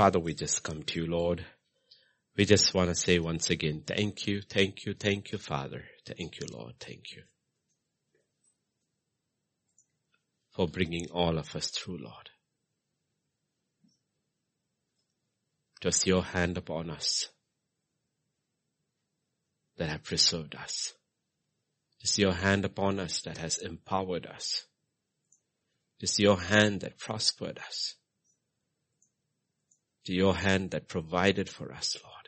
Father, we just come to you, Lord. We just want to say once again, thank you, Father. Thank you, Lord. Thank you for bringing all of us through, Lord. Just your hand upon us that have preserved us. It's your hand upon us that has empowered us. It's your hand that prospered us. To your hand that provided for us, Lord.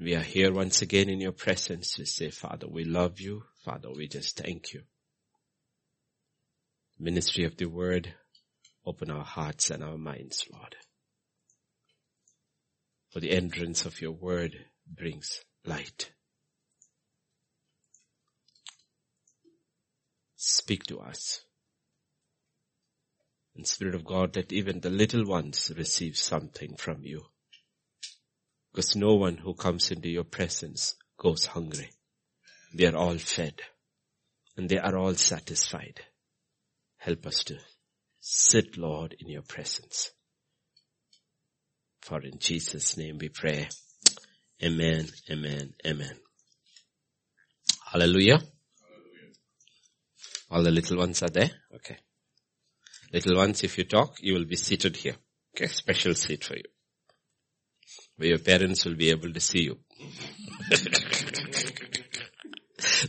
We are here once again in your presence to say, Father, we love you. Father, we just thank you. Ministry of the word, open our hearts and our minds, Lord. For the entrance of your word brings light. Speak to us. And Spirit of God, that even the little ones receive something from you. Because no one who comes into your presence goes hungry. They are all fed. And they are all satisfied. Help us to sit, Lord, in your presence. For in Jesus' name we pray. Amen, amen, amen. Hallelujah. All the little ones are there? Okay. Little ones, if you talk, you will be seated here. Okay, special seat for you. Where your parents will be able to see you.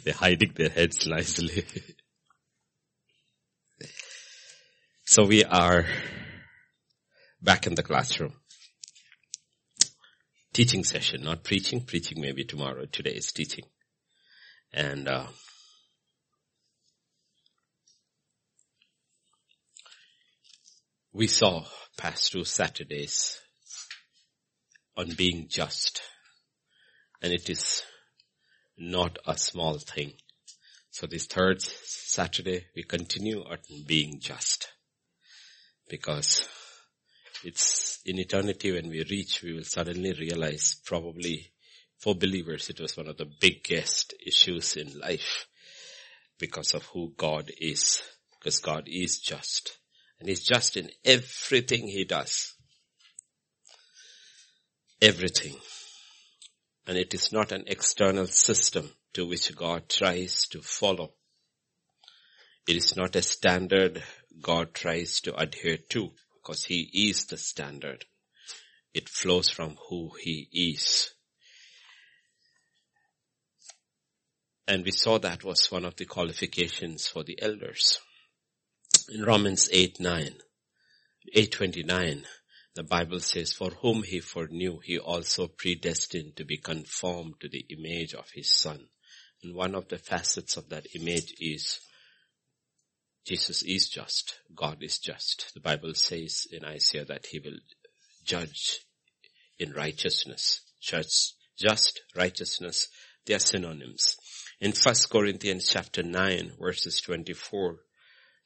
They're hiding their heads nicely. So we are back in the classroom. Teaching session, not preaching. Preaching maybe tomorrow. Today is teaching. And we saw past two Saturdays on being just. And it is not a small thing. So this third Saturday, we continue on being just. Because it's in eternity when we reach, we will suddenly realize probably for believers it was one of the biggest issues in life because of who God is. Because God is just. And he's just in everything he does. Everything. And it is not an external system to which God tries to follow. It is not a standard God tries to adhere to, because he is the standard. It flows from who he is. And we saw that was one of the qualifications for the elders. In Romans 8:29, the Bible says, for whom he foreknew, he also predestined to be conformed to the image of his Son. And one of the facets of that image is Jesus is just. God is just. The Bible says in Isaiah that he will judge in righteousness. Just, righteousness, they are synonyms. In 1 Corinthians chapter 9, verses 24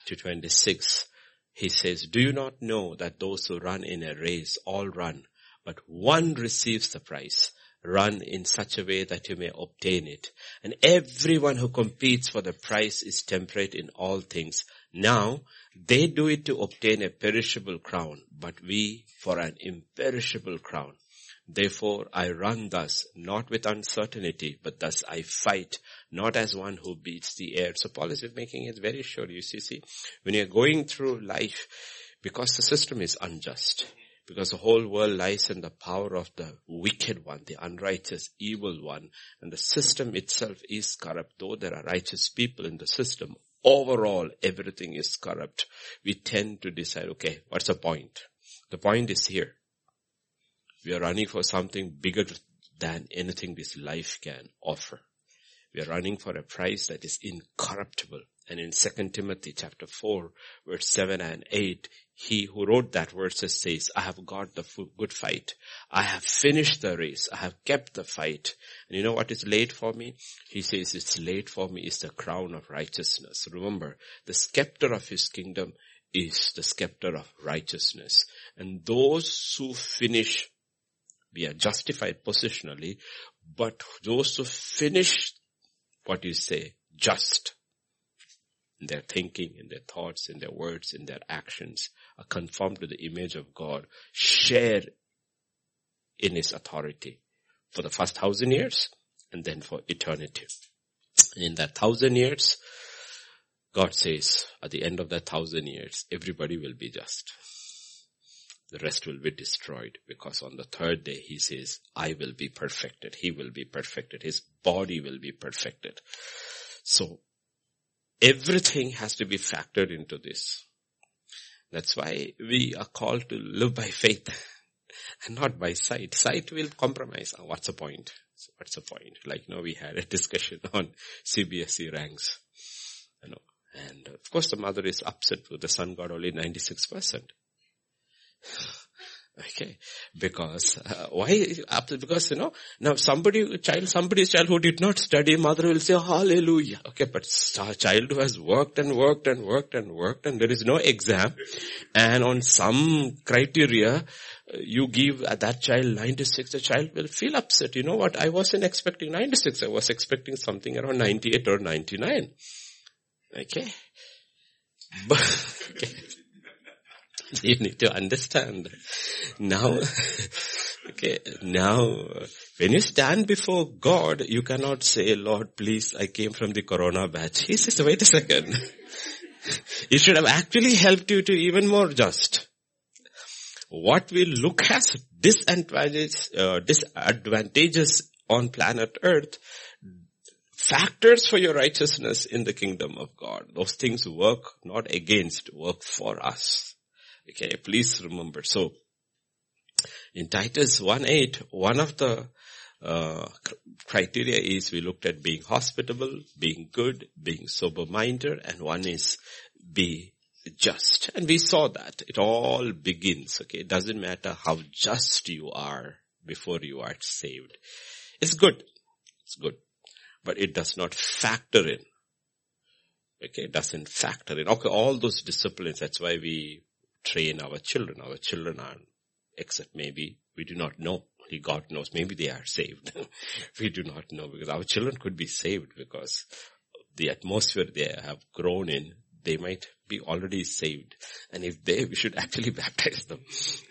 to 26, he says, do you not know that those who run in a race all run, but one receives the prize? Run in such a way that you may obtain it. And everyone who competes for the prize is temperate in all things. Now, they do it to obtain a perishable crown, but we for an imperishable crown. Therefore, I run thus, not with uncertainty, but thus I fight, not as one who beats the air. So Paul is making it very sure. You see, when you're going through life, because the system is unjust, because the whole world lies in the power of the wicked one, the unrighteous, evil one, and the system itself is corrupt. Though there are righteous people in the system, overall, everything is corrupt. We tend to decide, okay, what's the point? The point is here. We are running for something bigger than anything this life can offer. We are running for a prize that is incorruptible. And in 2 Timothy chapter 4, verse 7 and 8, he who wrote that verse says, I have got the good fight. I have finished the race. I have kept the fight. And you know what is laid for me? He says, it's laid for me is the crown of righteousness. Remember, the scepter of his kingdom is the scepter of righteousness. And those who finish, we are justified positionally, but those who finish, what you say, just, in their thinking, in their thoughts, in their words, in their actions, are conformed to the image of God, share in his authority for the first 1,000 years and then for eternity. And in that 1,000 years, God says, at the end of that 1,000 years, everybody will be just. The rest will be destroyed, because on the third day he says, I will be perfected. He will be perfected. His body will be perfected. So everything has to be factored into this. That's why we are called to live by faith and not by sight. Sight will compromise. Oh, what's the point? What's the point? Like, you know, we had a discussion on CBSE ranks. You know, and of course the mother is upset with the son got only 96%. Okay, because why? Because, you know, now somebody's child who did not study, mother will say hallelujah. Okay, but child who has worked and there is no exam, and on some criteria you give that child 96, the child will feel upset. You know what? I wasn't expecting 96. I was expecting something around 98 or 99. Okay, but okay. You need to understand. Now, okay, now, when you stand before God, you cannot say, Lord, please, I came from the Corona batch. He says, wait a second. It should have actually helped you to even more just. What we look as disadvantages on planet Earth, factors for your righteousness in the kingdom of God. Those things work not against, work for us. Okay, please remember. So, in Titus 1:8, one of the criteria is, we looked at being hospitable, being good, being sober-minded, and one is be just. And we saw that. It all begins, okay. It doesn't matter how just you are before you are saved. It's good. It's good. But it does not factor in. Okay, it doesn't factor in. Okay, all those disciplines, that's why we train our children. Our children are, except maybe we do not know. Only God knows. Maybe they are saved. We do not know, because our children could be saved, because the atmosphere they have grown in, they might be already saved. And if they, we should actually baptize them.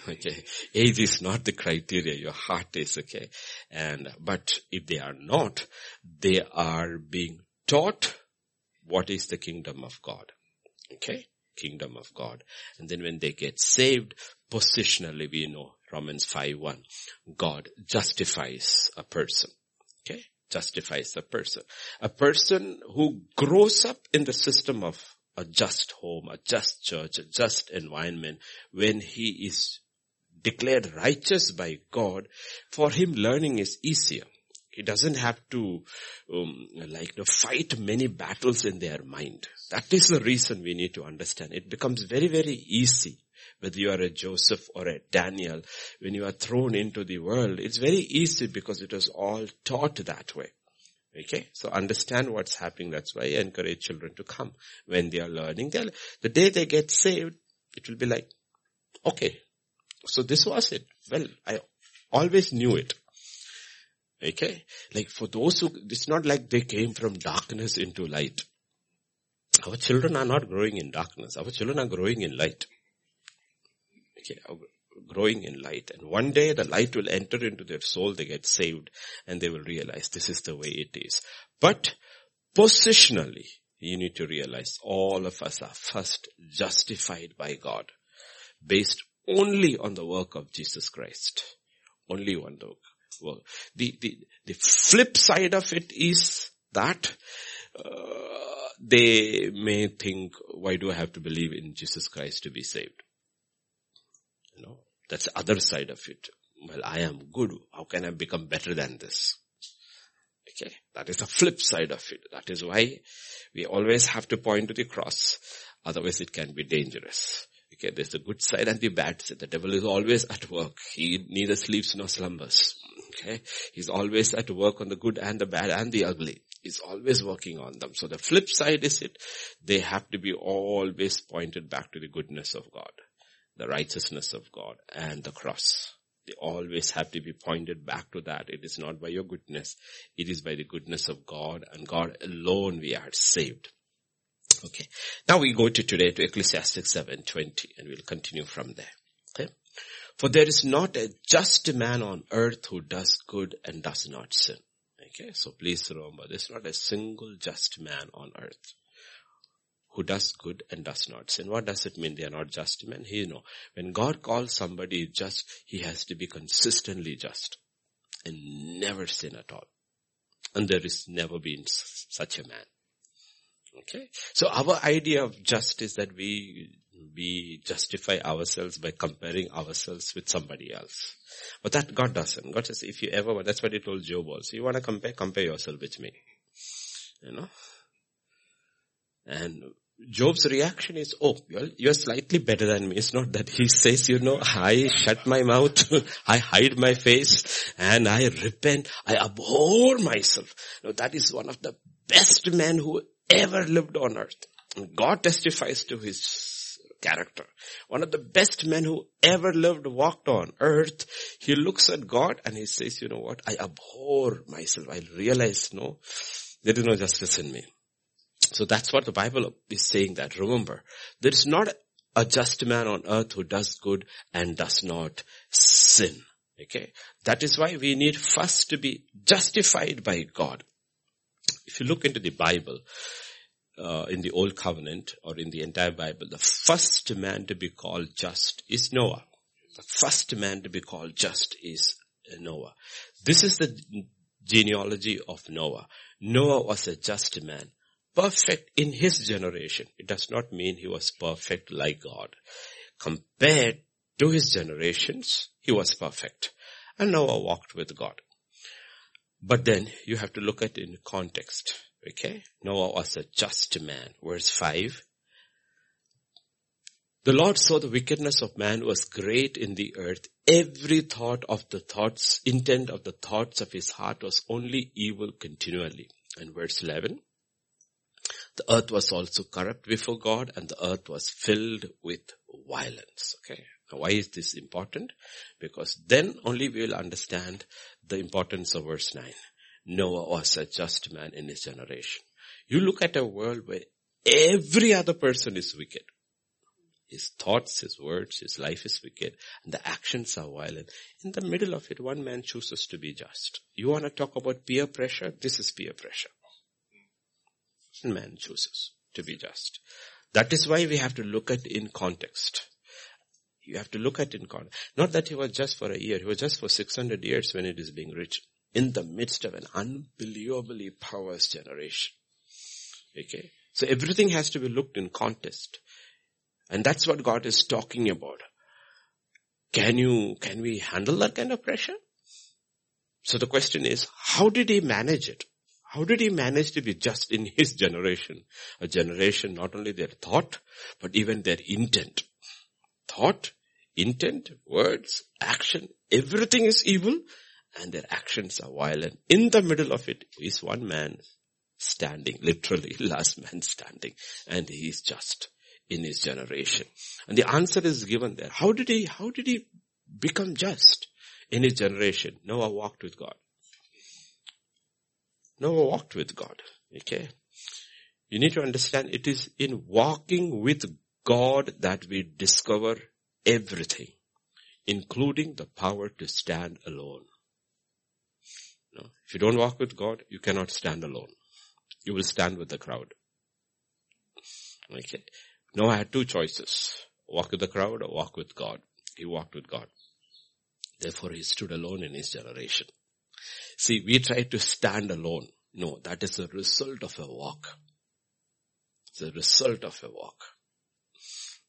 Okay. Age is not the criteria. Your heart is, okay. And, but if they are not, they are being taught what is the kingdom of God. Okay. Kingdom of God. And then when they get saved, positionally we know Romans 5:1, God justifies a person. Okay? Justifies a person. A person who grows up in the system of a just home, a just church, a just environment, when he is declared righteous by God, for him learning is easier. He doesn't have to fight many battles in their mind. That is the reason we need to understand. It becomes very, very easy, whether you are a Joseph or a Daniel. When you are thrown into the world, it's very easy, because it was all taught that way. Okay, so understand what's happening. That's why I encourage children to come when they are learning. The day they get saved, it will be like, okay, so this was it. Well, I always knew it. Okay, like for those who, it's not like they came from darkness into light. Our children are not growing in darkness. Our children are growing in light. Okay, growing in light. And one day the light will enter into their soul, they get saved, and they will realize this is the way it is. But positionally, you need to realize all of us are first justified by God, based only on the work of Jesus Christ. Only on the work. Well, the flip side of it is that they may think, why do I have to believe in Jesus Christ to be saved? You know, that's the other side of it. Well, I am good. How can I become better than this? Okay, that is the flip side of it. That is why we always have to point to the cross. Otherwise, it can be dangerous. Okay, there's the good side and the bad side. The devil is always at work. He neither sleeps nor slumbers. Okay, he's always at work on the good and the bad and the ugly. He's always working on them. So the flip side is it. They have to be always pointed back to the goodness of God, the righteousness of God, and the cross. They always have to be pointed back to that. It is not by your goodness. It is by the goodness of God, and God alone we are saved. Okay. Now we go to today to Ecclesiastes 7:20, and we'll continue from there. Okay. For there is not a just man on earth who does good and does not sin. Okay, so please remember, there's not a single just man on earth who does good and does not sin. What does it mean they are not just men? When God calls somebody just, he has to be consistently just and never sin at all. And there is never been such a man. Okay, so our idea of just is that we justify ourselves by comparing ourselves with somebody else. But that God doesn't. God says, if you ever, that's what he told Job also. You want to compare yourself with me. And Job's reaction is, oh, you're slightly better than me. It's not that he says, I shut my mouth, I hide my face, and I repent, I abhor myself. Now that is one of the best men who ever lived on earth. And God testifies to his character. One of the best men who ever lived, walked on earth. He looks at God and he says, I abhor myself. I realize, there is no justice in me. So that's what the Bible is saying, that remember, there is not a just man on earth who does good and does not sin. Okay, that is why we need first to be justified by God. If you look into the Bible, in the Old Covenant or in the entire Bible, the first man to be called just is Noah. The first man to be called just is Noah. This is the genealogy of Noah. Noah was a just man. Perfect in his generation. It does not mean he was perfect like God. Compared to his generations, he was perfect. And Noah walked with God. But then you have to look at it in context. Okay? Noah was a just man. Verse 5. The Lord saw the wickedness of man was great in the earth. Every intent of the thoughts of his heart was only evil continually. And verse 11. The earth was also corrupt before God, and the earth was filled with violence. Okay. Now why is this important? Because then only we will understand the importance of verse 9. Noah was a just man in his generation. You look at a world where every other person is wicked. His thoughts, his words, his life is wicked, and the actions are violent. In the middle of it, one man chooses to be just. You want to talk about peer pressure? This is peer pressure. Man chooses to be just. That is why we have to look at in context. You have to look at in context. Not that he was just for a year. He was just for 600 years when it is being reached. In the midst of an unbelievably powerful generation. Okay. So everything has to be looked in context. And that's what God is talking about. Can we handle that kind of pressure? So the question is, how did he manage it? How did he manage to be just in his generation? A generation, not only their thought, but even their intent. Thought, intent, words, action, everything is evil and their actions are violent. In the middle of it is one man standing, literally last man standing, and he is just in his generation. And the answer is given there. How did he become just in his generation? Noah walked with God. Noah walked with God. Okay. You need to understand it is in walking with God that we discover everything, including the power to stand alone. No, if you don't walk with God, you cannot stand alone. You will stand with the crowd. Okay. Noah had two choices. Walk with the crowd or walk with God. He walked with God. Therefore, he stood alone in his generation. See, we try to stand alone. No, that is a result of a walk. It's a result of a walk.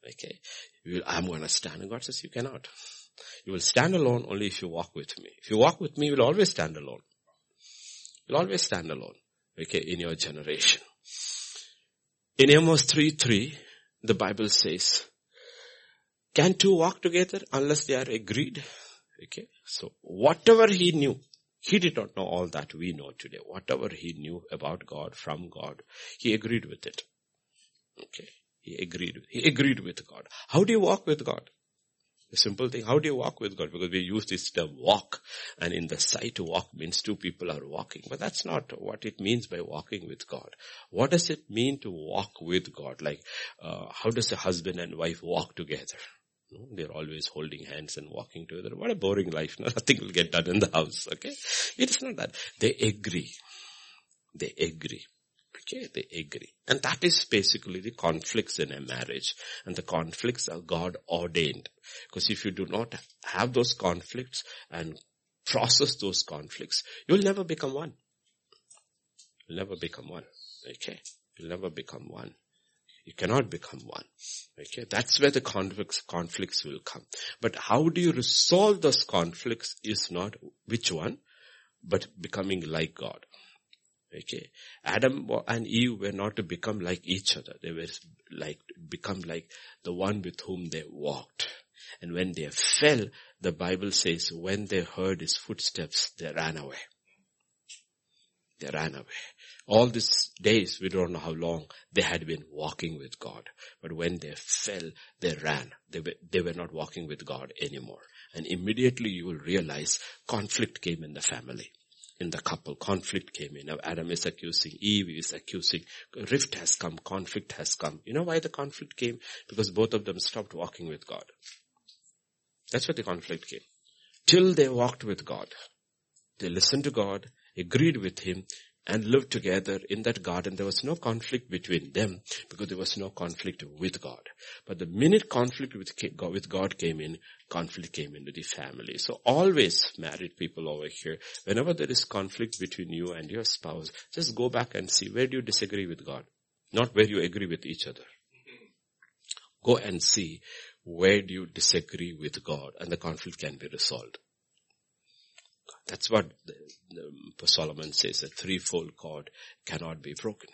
Okay. I'm going to stand. And God says, you cannot. You will stand alone only if you walk with me. If you walk with me, you will always stand alone. You'll always stand alone. Okay, in your generation. In Amos 3:3, the Bible says, can two walk together unless they are agreed? Okay. So whatever he knew, he did not know all that we know today. Whatever he knew about God, from God, he agreed with it. Okay. He agreed with God. How do you walk with God? The simple thing, how do you walk with God? Because we use this term walk, and in the sight walk means two people are walking. But that's not what it means by walking with God. What does it mean to walk with God? Like, how does a husband and wife walk together? No, they're always holding hands and walking together. What a boring life. No? Nothing will get done in the house. Okay, it's not that. They agree. Okay, they agree. And that is basically the conflicts in a marriage. And the conflicts are God ordained. Because if you do not have those conflicts and process those conflicts, you'll never become one. You'll never become one. Okay, you'll never become one. You cannot become one. Okay, that's where the conflicts will come. But how do you resolve those conflicts is not which one, but becoming like God. Okay, Adam and Eve were not to become like each other. They were like become like the one with whom they walked. And when they fell, the Bible says, when they heard his footsteps, they ran away. They ran away. All these days, we don't know how long, they had been walking with God. But when they fell, they ran. They were not walking with God anymore. And immediately you will realize conflict came in the family. In the couple, conflict came in. Now Adam is accusing, Eve is accusing. Rift has come, conflict has come. You know why the conflict came? Because both of them stopped walking with God. That's where the conflict came. Till they walked with God. They listened to God, agreed with Him, and lived together in that garden. There was no conflict between them because there was no conflict with God. But the minute conflict with God came in, conflict came into the family. So always, married people over here, whenever there is conflict between you and your spouse, just go back and see where do you disagree with God, not where you agree with each other. Go and see where do you disagree with God, and the conflict can be resolved. That's what Solomon says, a threefold cord cannot be broken,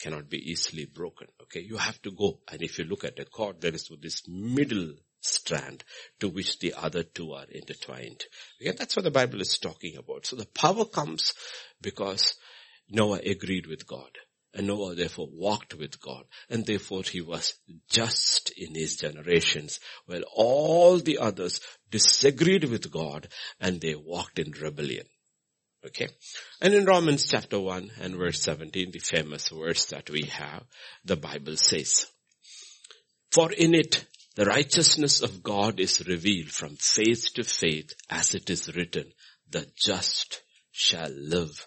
cannot be easily broken. Okay, you have to go. And if you look at the cord, there is this middle strand to which the other two are intertwined. Okay, that's what the Bible is talking about. So the power comes because Noah agreed with God. And Noah therefore walked with God. And therefore he was just in his generations, while all the others disagreed with God and they walked in rebellion. Okay. And in Romans chapter 1 and verse 17, the famous verse that we have, the Bible says, "For in it the righteousness of God is revealed from faith to faith, as it is written, the just shall live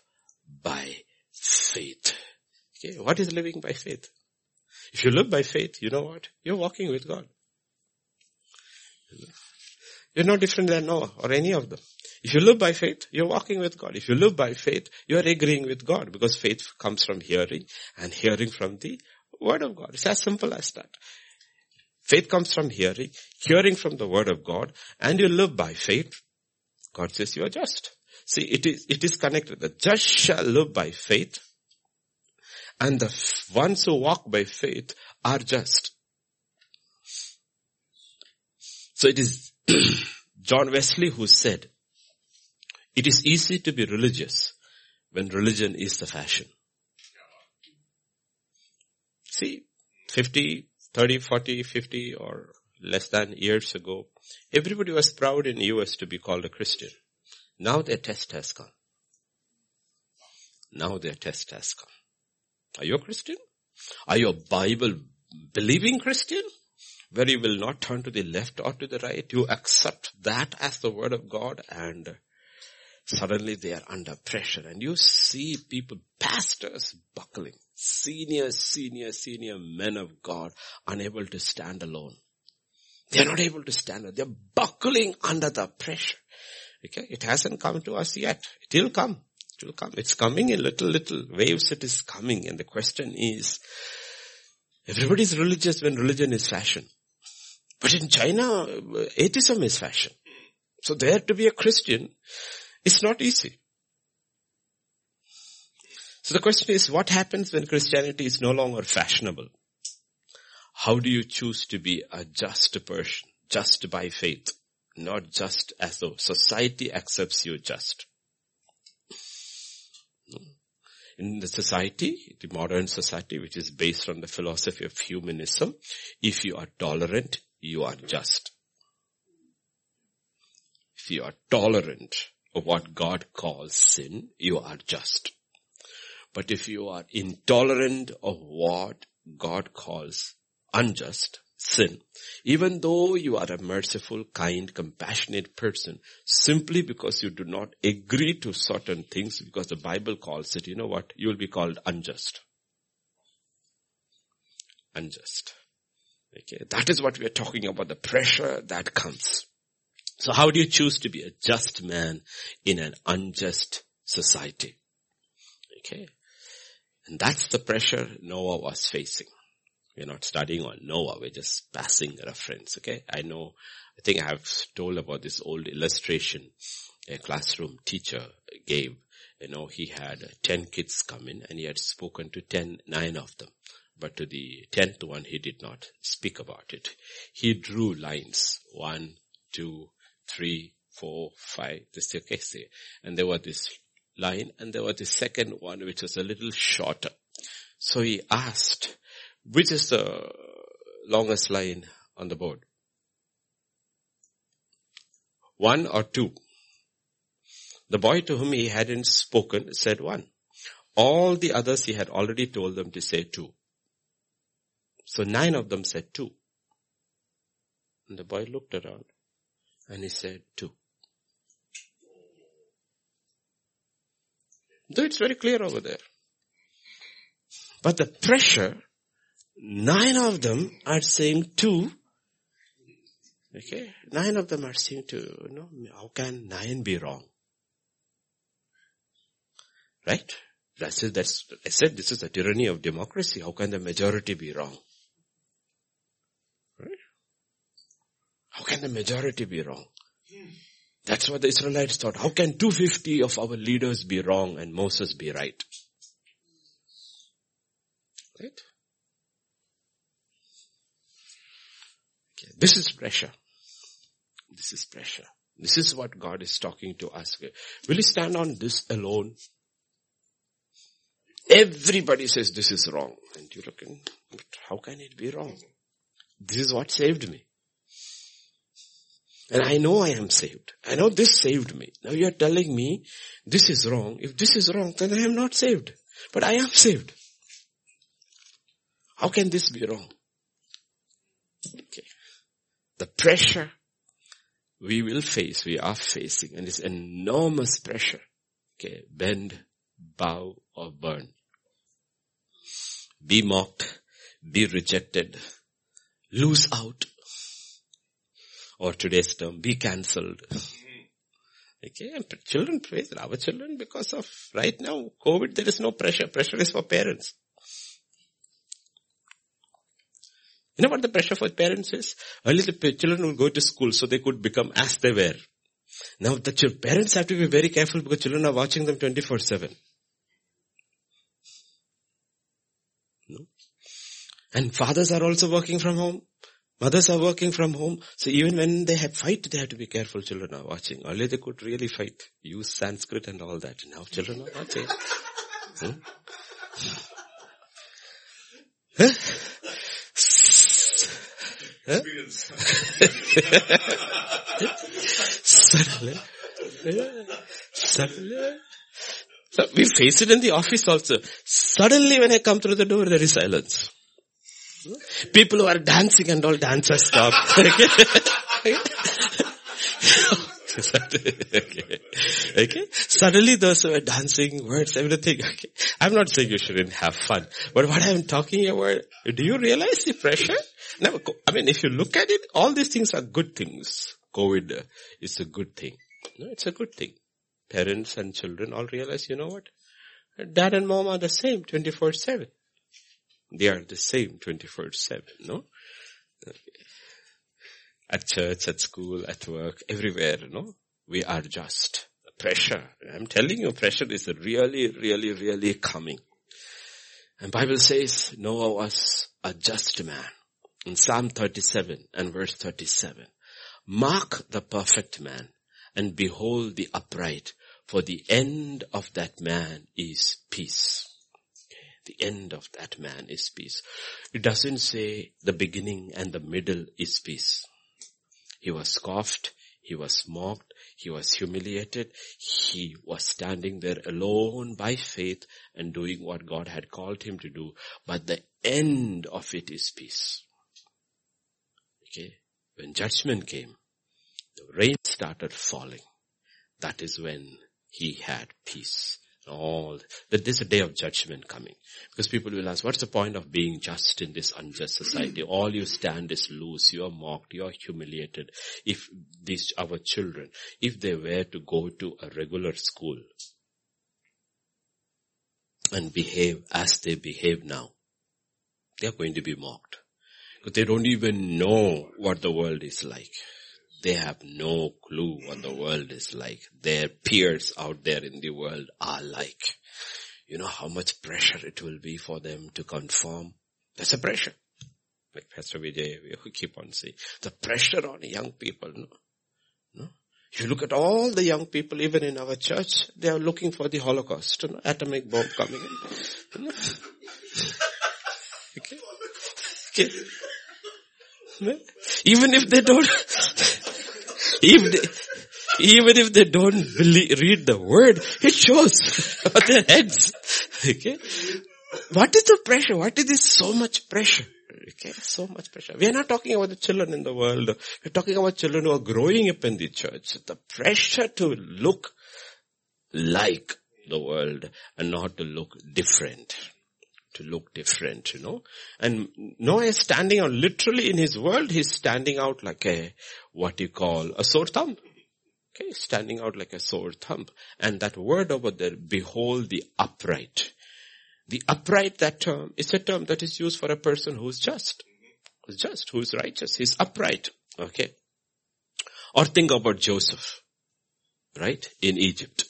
by faith." Okay, what is living by faith? If you live by faith, you know what? You're walking with God. You're no different than Noah or any of them. If you live by faith, you're walking with God. If you live by faith, you're agreeing with God, because faith comes from hearing, and hearing from the Word of God. It's as simple as that. Faith comes from hearing, hearing from the Word of God, and you live by faith. God says you are just. See, it is connected. The just shall live by faith. And the ones who walk by faith are just. So it is John Wesley who said, "It is easy to be religious when religion is the fashion." See, 30, 40, 50 or less than years ago, everybody was proud in the US to be called a Christian. Now their test has come. Are you a Christian? Are you a Bible-believing Christian? Where you will not turn to the left or to the right. You accept that as the Word of God, and suddenly they are under pressure. And you see people, pastors buckling, senior men of God, unable to stand alone. They are not able to stand alone. They are buckling under the pressure. Okay, it hasn't come to us yet. It will come. It will come. It's coming in little waves. It is coming. And the question is, everybody's religious when religion is fashion. But in China, atheism is fashion. So there to be a Christian, it's not easy. So the question is, what happens when Christianity is no longer fashionable? How do you choose to be a just person, just by faith, not just as though society accepts you just? In the society, the modern society, which is based on the philosophy of humanism, if you are tolerant, you are just. If you are tolerant of what God calls sin, you are just. But if you are intolerant of what God calls unjust, sin. Even though you are a merciful, kind, compassionate person, simply because you do not agree to certain things, because the Bible calls it, you know what? You will be called unjust. Unjust. Okay, that is what we are talking about, the pressure that comes. So how do you choose to be a just man in an unjust society? Okay. And that's the pressure Noah was facing. We're not studying on Noah, we're just passing reference, okay? I think I have told about this old illustration a classroom teacher gave. You know, he had 10 kids come in and he had spoken to 9 of them. But to the 10th one, he did not speak about it. He drew lines. 1, 2, 3, 4, 5, this is okay, say. And there was this line and there was the second one which was a little shorter. So he asked, which is the longest line on the board? 1 or 2? The boy to whom he hadn't spoken said 1. All the others he had already told them to say 2. So 9 of them said 2. And the boy looked around and he said 2. Though it's very clear over there. But the pressure, 9 of them are saying 2. Okay, 9 of them are saying 2. No, how can 9 be wrong? Right? I said this is the tyranny of democracy. How can the majority be wrong? Right? How can the majority be wrong? That's what the Israelites thought. How can 250 of our leaders be wrong and Moses be right? Right? Okay, this is pressure. This is pressure. This is what God is talking to us. Will you stand on this alone? Everybody says this is wrong. And you look in, but how can it be wrong? This is what saved me. And I know I am saved. I know this saved me. Now you are telling me this is wrong. If this is wrong, then I am not saved. But I am saved. How can this be wrong? Okay. The pressure we are facing, and this enormous pressure. Okay, bend, bow or burn. Be mocked, be rejected, lose out. Or today's term, be cancelled. Okay, and children face it. Our children, because of right now, COVID, there is no pressure. Pressure is for parents. You know what the pressure for parents is? Early the children will go to school so they could become as they were. Now the parents have to be very careful because children are watching them 24/7. No? And fathers are also working from home. Mothers are working from home, so even when they have fight, they have to be careful. Children are watching. Earlier they could really fight, use Sanskrit and all that. Now children are watching. Huh? Huh? Suddenly. So we face it in the office also. Suddenly when I come through the door, there is silence. People who are dancing and all dancers stop. Okay. Suddenly those who are dancing, words, everything. Okay. I'm not saying you shouldn't have fun. But what I'm talking about, do you realize the pressure? Now, I mean, if you look at it, all these things are good things. COVID is a good thing. No, it's a good thing. Parents and children all realize, you know what? Dad and mom are the same 24/7. They are the same 24/7, no? Okay. At church, at school, at work, everywhere, no? We are just. Pressure. I'm telling you, pressure is really, really, really coming. And Bible says, Noah was a just man. In Psalm 37 and verse 37, mark the perfect man and behold the upright, for the end of that man is peace. The end of that man is peace. It doesn't say the beginning and the middle is peace. He was scoffed. He was mocked. He was humiliated. He was standing there alone by faith and doing what God had called him to do. But the end of it is peace. Okay? When judgment came, the rain started falling. That is when he had peace. All that this is a day of judgment coming. Because people will ask, what's the point of being just in this unjust society? All you stand is loose. You are mocked. You are humiliated. If these, our children, if they were to go to a regular school and behave as they behave now, they are going to be mocked. Because they don't even know what the world is like. They have no clue what the world is like. Their peers out there in the world are like. You know how much pressure it will be for them to conform? That's a pressure. Like Pastor Vijay, we keep on saying, the pressure on young people. No? You look at all the young people, even in our church, they are looking for the Holocaust, you know, atomic bomb coming in. You know? Okay. No? Even if they don't... Even if they don't read the word, it shows on their heads. Okay? What is the pressure? What is this so much pressure? Okay? So much pressure. We are not talking about the children in the world. We are talking about children who are growing up in the church. The pressure to look like the world and not to look different. To look different, you know. And Noah is standing out, literally in his world, he's standing out like a, what you call, a sore thumb. Okay, standing out like a sore thumb. And that word over there, behold the upright. The upright, that term, is a term that is used for a person who's just, who's righteous, he's upright. Okay. Or think about Joseph, right, in Egypt.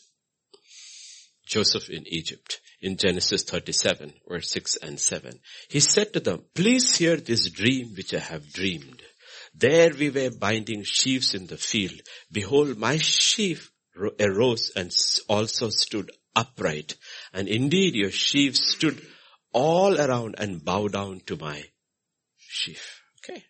Joseph in Egypt. In Genesis 37, verse 6 and 7. He said to them, please hear this dream which I have dreamed. There we were binding sheaves in the field. Behold, my sheaf arose and also stood upright. And indeed your sheaves stood all around and bowed down to my sheaf. Okay.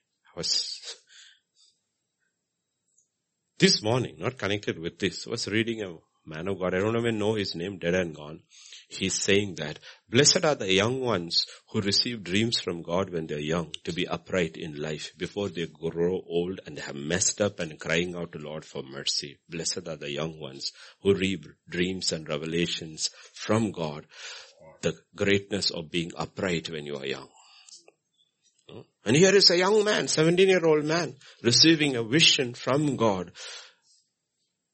This morning, not connected with this, I was reading a man of God. I don't even know his name, dead and gone. He's saying that, blessed are the young ones who receive dreams from God when they're young, to be upright in life before they grow old and have messed up and crying out to Lord for mercy. Blessed are the young ones who reap dreams and revelations from God, the greatness of being upright when you are young. And here is a young man, 17-year-old man, receiving a vision from God,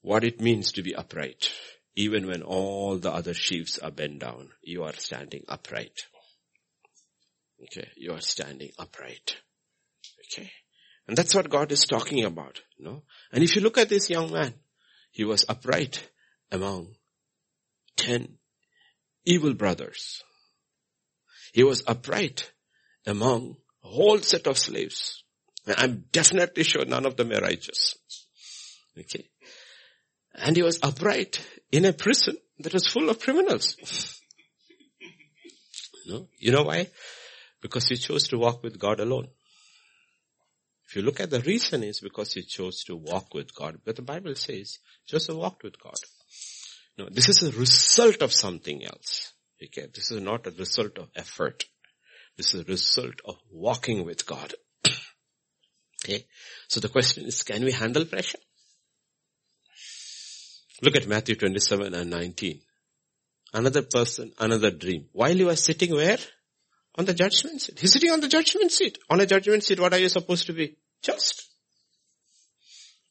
what it means to be upright. Even when all the other sheaves are bent down, you are standing upright. Okay, you are standing upright. Okay, and that's what God is talking about, you know. And if you look at this young man, he was upright among 10 evil brothers. He was upright among a whole set of slaves. And I'm definitely sure none of them were righteous. Okay. And he was upright in a prison that was full of criminals. No? You know why? Because he chose to walk with God alone. If you look at the reason, is because he chose to walk with God. But the Bible says, Joseph walked with God. No, this is a result of something else. Okay? This is not a result of effort. This is a result of walking with God. Okay? So the question is, can we handle pressure? Look at Matthew 27 and 19. Another person, another dream. While you are sitting where? On the judgment seat. He's sitting on the judgment seat. On a judgment seat, what are you supposed to be? Just.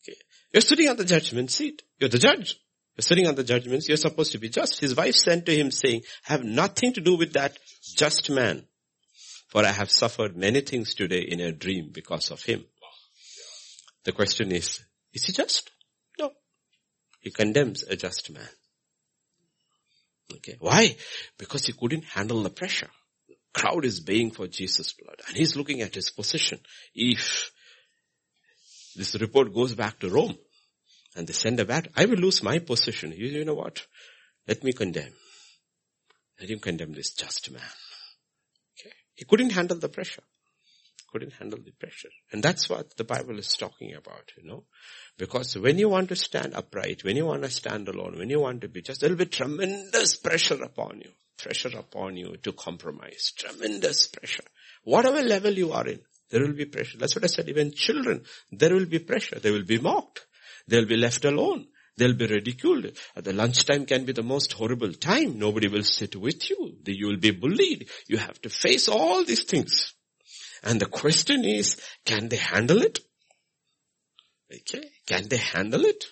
Okay. You're sitting on the judgment seat. You're the judge. You're sitting on the judgment seat. You're supposed to be just. His wife sent to him saying, have nothing to do with that just man. For I have suffered many things today in a dream because of him. The question is he just? He condemns a just man. Okay. Why? Because he couldn't handle the pressure. The crowd is baying for Jesus' blood. And he's looking at his position. If this report goes back to Rome and they send a bat, I will lose my position. You know what? Let me condemn. Let him condemn this just man. Okay. He couldn't handle the pressure. And that's what the Bible is talking about, you know. Because when you want to stand upright, when you want to stand alone, when you want to be just, there will be tremendous pressure upon you. Pressure upon you to compromise. Tremendous pressure. Whatever level you are in, There will be pressure. That's what I said. Even children, there will be pressure. They will be mocked. They will be left alone. They'll be ridiculed. The lunchtime can be the most horrible time. Nobody will sit with you. You will be bullied. You have to face all these things. And the question is, can they handle it? Okay. Can they handle it?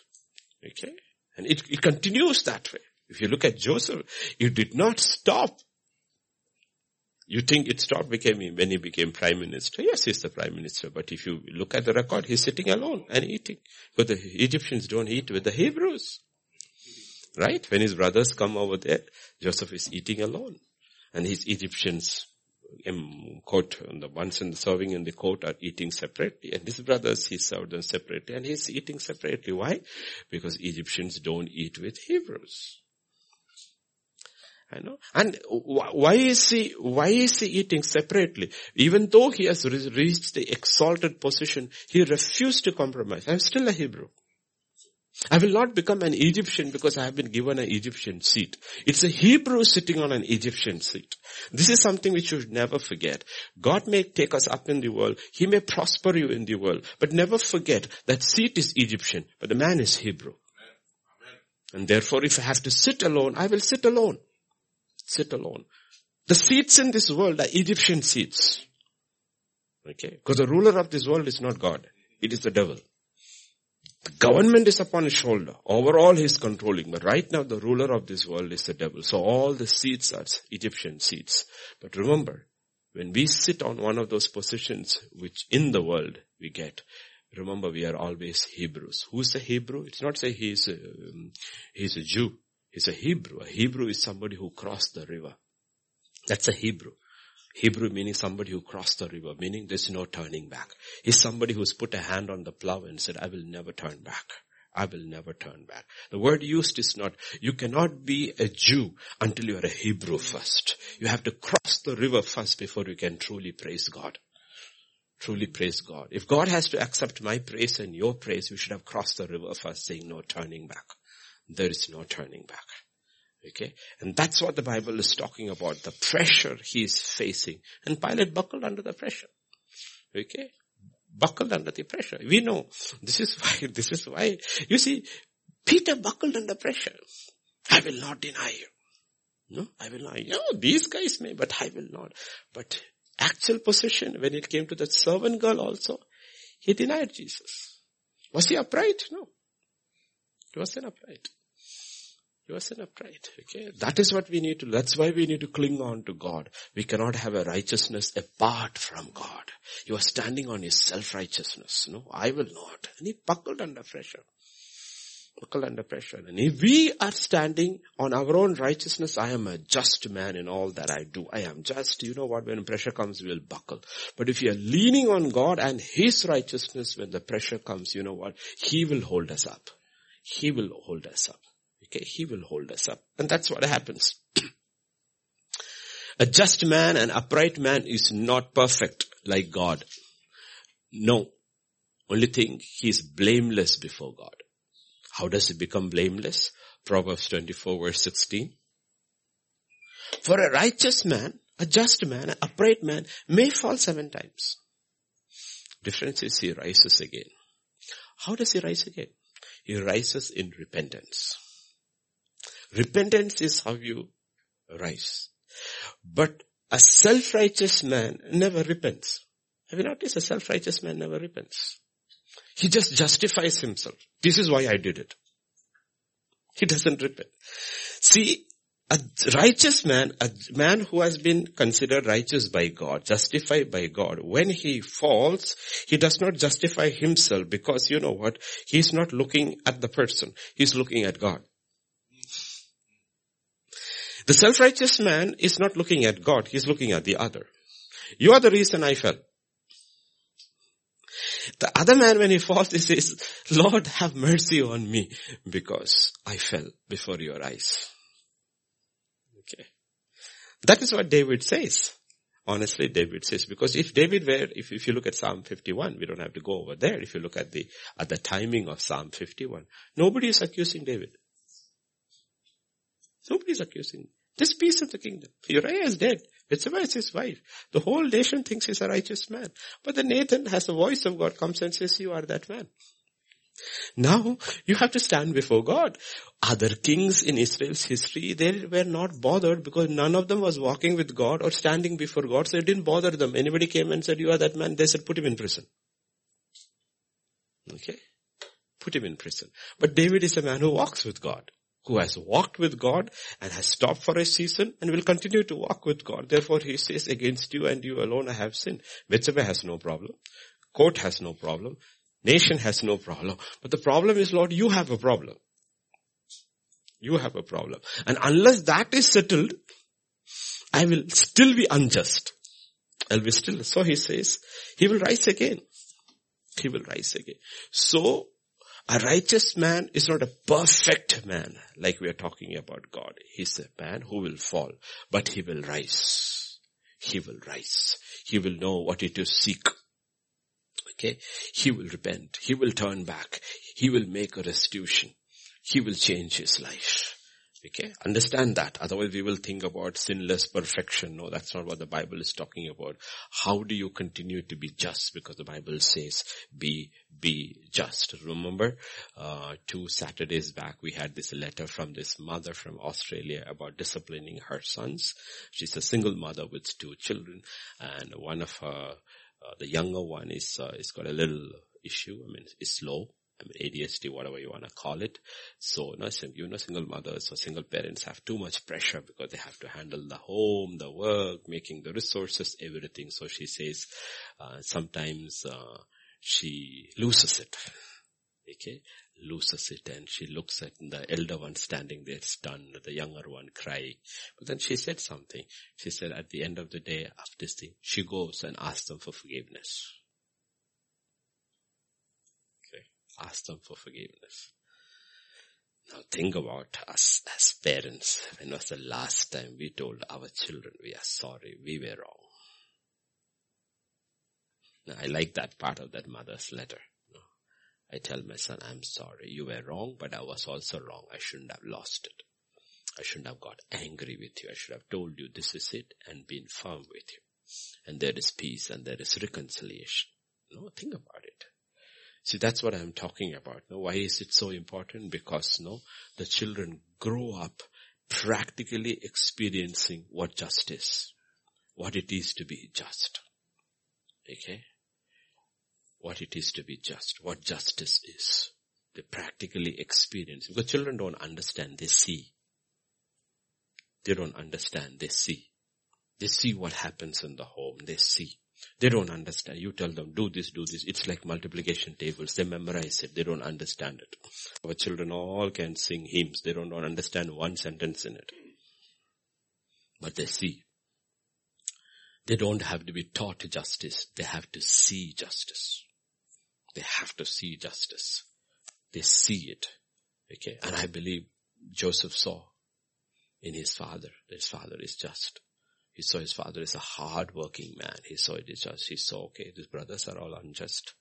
Okay. And it continues that way. If you look at Joseph, it did not stop. You think it stopped when he became prime minister. Yes, he's the prime minister. But if you look at the record, he's sitting alone and eating. But the Egyptians don't eat with the Hebrews. Right? When his brothers come over there, Joseph is eating alone. And his Egyptians, the ones serving in the court are eating separately. And his brothers, he served them separately. And he's eating separately. Why? Because Egyptians don't eat with Hebrews. I know. And why is he eating separately? Even though he has reached the exalted position, he refused to compromise. I'm still a Hebrew. I will not become an Egyptian because I have been given an Egyptian seat. It's a Hebrew sitting on an Egyptian seat. This is something which you should never forget. God may take us up in the world. He may prosper you in the world. But never forget that seat is Egyptian, but the man is Hebrew. Amen. And therefore, if I have to sit alone, I will sit alone. Sit alone. The seats in this world are Egyptian seats. Okay? Because the ruler of this world is not God. It is the devil. The government is upon his shoulder. Overall he is controlling. But right now the ruler of this world is the devil. So all the seats are Egyptian seats. But remember, when we sit on one of those positions which in the world we get, remember we are always Hebrews. Who's a Hebrew? It's not say he's a Jew. He's a Hebrew. A Hebrew is somebody who crossed the river. That's a Hebrew. Hebrew meaning somebody who crossed the river, meaning there's no turning back. He's somebody who's put a hand on the plow and said, I will never turn back. I will never turn back. The word used is not, you cannot be a Jew until you are a Hebrew first. You have to cross the river first before you can truly praise God. Truly praise God. If God has to accept my praise and your praise, you should have crossed the river first saying no turning back. There is no turning back. Okay? And that's what the Bible is talking about. The pressure he is facing. And Pilate buckled under the pressure. Okay? Buckled under the pressure. We know. This is why. You see, Peter buckled under pressure. I will not deny you. No? I will not. No, these guys may, but I will not. But actual position, when it came to that servant girl also, he denied Jesus. Was he upright? No. He was an upright. Okay? That is what we need to, that's why we need to cling on to God. We cannot have a righteousness apart from God. You are standing on his self-righteousness. No, I will not. And he buckled under pressure. And if we are standing on our own righteousness, I am a just man in all that I do. I am just. You know what? When pressure comes, we will buckle. But if you are leaning on God and his righteousness, when the pressure comes, you know what? He will hold us up. Okay, he will hold us up. And that's what happens. A just man, an upright man is not perfect like God. No. Only thing, he is blameless before God. How does he become blameless? Proverbs 24 verse 16. For a righteous man, a just man, an upright man may fall 7 times. Difference is he rises again. How does he rise again? He rises in repentance. Repentance is how you rise. But a self-righteous man never repents. Have you noticed a self-righteous man never repents? He just justifies himself. This is why I did it. He doesn't repent. See, a righteous man, a man who has been considered righteous by God, justified by God, when he falls, he does not justify himself because you know what? He's not looking at the person. He's looking at God. The self-righteous man is not looking at God. He's looking at the other. You are the reason I fell. The other man, when he falls, he says, Lord, have mercy on me because I fell before your eyes. Okay. That is what David says. Honestly, David says, because if David were, if you look at Psalm 51, we don't have to go over there. If you look at the timing of Psalm 51, nobody is accusing David. Nobody is accusing. This piece of the kingdom. Uriah is dead. Bathsheba is his wife. The whole nation thinks he's a righteous man. But then Nathan has the voice of God, comes and says, you are that man. Now, you have to stand before God. Other kings in Israel's history, they were not bothered because none of them was walking with God or standing before God, so it didn't bother them. Anybody came and said, you are that man, they said, put him in prison. Okay? Put him in prison. But David is a man who walks with God, who has walked with God and has stopped for a season and will continue to walk with God. Therefore, he says, against you and you alone I have sinned. Bathsheba has no problem. Court has no problem. Nation has no problem. But the problem is, Lord, you have a problem. You have a problem. And unless that is settled, I will still be unjust. I'll be still. So he says, he will rise again. He will rise again. So, a righteous man is not a perfect man, like we are talking about God. He's a man who will fall, but he will rise. He will rise. He will know what it is to seek. Okay, he will repent. He will turn back. He will make a restitution. He will change his life. Okay, understand that. Otherwise we will think about sinless perfection. No, that's not what the Bible is talking about. How do you continue to be just? Because the Bible says, be just. Remember, 2 Saturdays back, we had this letter from this mother from Australia about disciplining her sons. She's a single mother with 2 children, and one of her the younger one is got a little issue. I mean, it's slow. I mean, ADHD, whatever you want to call it. So, single mothers or single parents have too much pressure because they have to handle the home, the work, making the resources, everything. So she says, sometimes she loses it. Okay, loses it, and she looks at the elder one standing there stunned, the younger one crying. But then she said something. She said, at the end of the day, after this thing, she goes and asks them for forgiveness. Okay, ask them for forgiveness. Now think about us as parents. When was the last time we told our children, we are sorry, we were wrong? Now, I like that part of that mother's letter. I tell my son, I'm sorry, you were wrong, but I was also wrong. I shouldn't have lost it. I shouldn't have got angry with you. I should have told you this is it and been firm with you. And there is peace and there is reconciliation. No, think about it. See, that's what I'm talking about. No, why is it so important? Because the children grow up practically experiencing what justice, what it is to be just. Okay? What it is to be just, what justice is. They practically experience. Because children don't understand, they see. They don't understand, they see. They see what happens in the home, they see. They don't understand. You tell them, do this. It's like multiplication tables. They memorize it. They don't understand it. Our children all can sing hymns. They don't understand one sentence in it. But they see. They don't have to be taught justice. They have to see justice. They have to see justice. They see it. Okay. And I believe Joseph saw in his father, that his father is just. He saw his father is a hard-working man. He saw it is just. He saw, okay, his brothers are all unjust.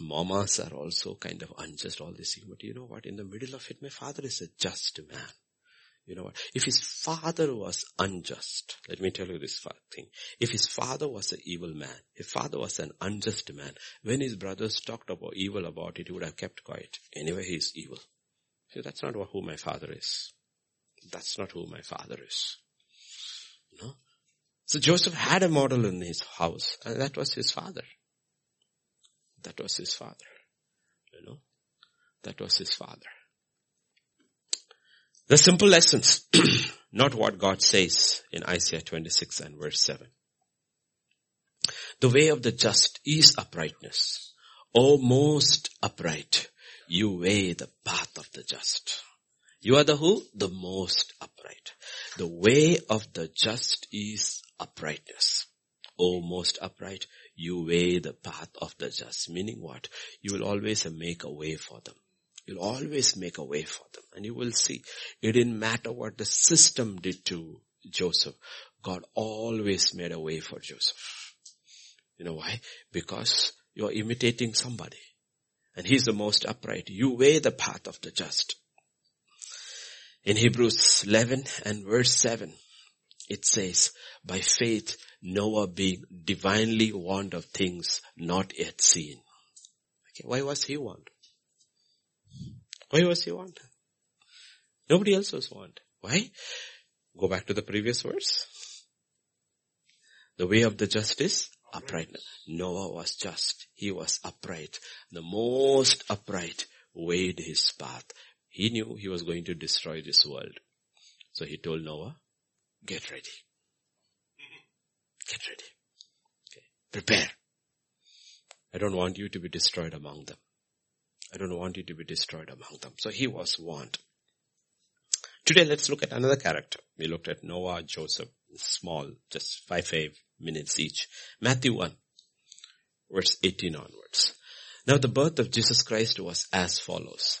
Mamas are also kind of unjust, all this. But you know what? In the middle of it, my father is a just man. You know what? If his father was unjust, let me tell you this thing. If his father was an evil man, if father was an unjust man, when his brothers talked about evil about it, he would have kept quiet. Anyway, he is evil. See, that's not who my father is. That's not who my father is. No? So Joseph had a model in his house, and that was his father. That was his father. You know? That was his father. The simple lessons, not what God says in Isaiah 26 and verse 7. The way of the just is uprightness. O most upright, you weigh the path of the just. You are the who? The most upright. The way of the just is uprightness. O most upright, you weigh the path of the just. Meaning what? You will always make a way for them. You'll always make a way for them. And you will see, it didn't matter what the system did to Joseph. God always made a way for Joseph. You know why? Because you're imitating somebody. And he's the most upright. You weigh the path of the just. In Hebrews 11 and verse 7, It says, by faith, Noah being divinely warned of things not yet seen. Okay, why was he warned? Why was he warned? Nobody else was warned. Why? Go back to the previous verse. The way of the just is uprightness. Noah was just. He was upright. The most upright weighed his path. He knew he was going to destroy this world. So he told Noah, get ready. Get ready. Okay. Prepare. I don't want you to be destroyed among them. I don't want you to be destroyed among them. So he was warned. Today let's look at another character. We looked at Noah, Joseph. Small, just 5 minutes each. Matthew 1, verse 18 onwards. Now the birth of Jesus Christ was as follows.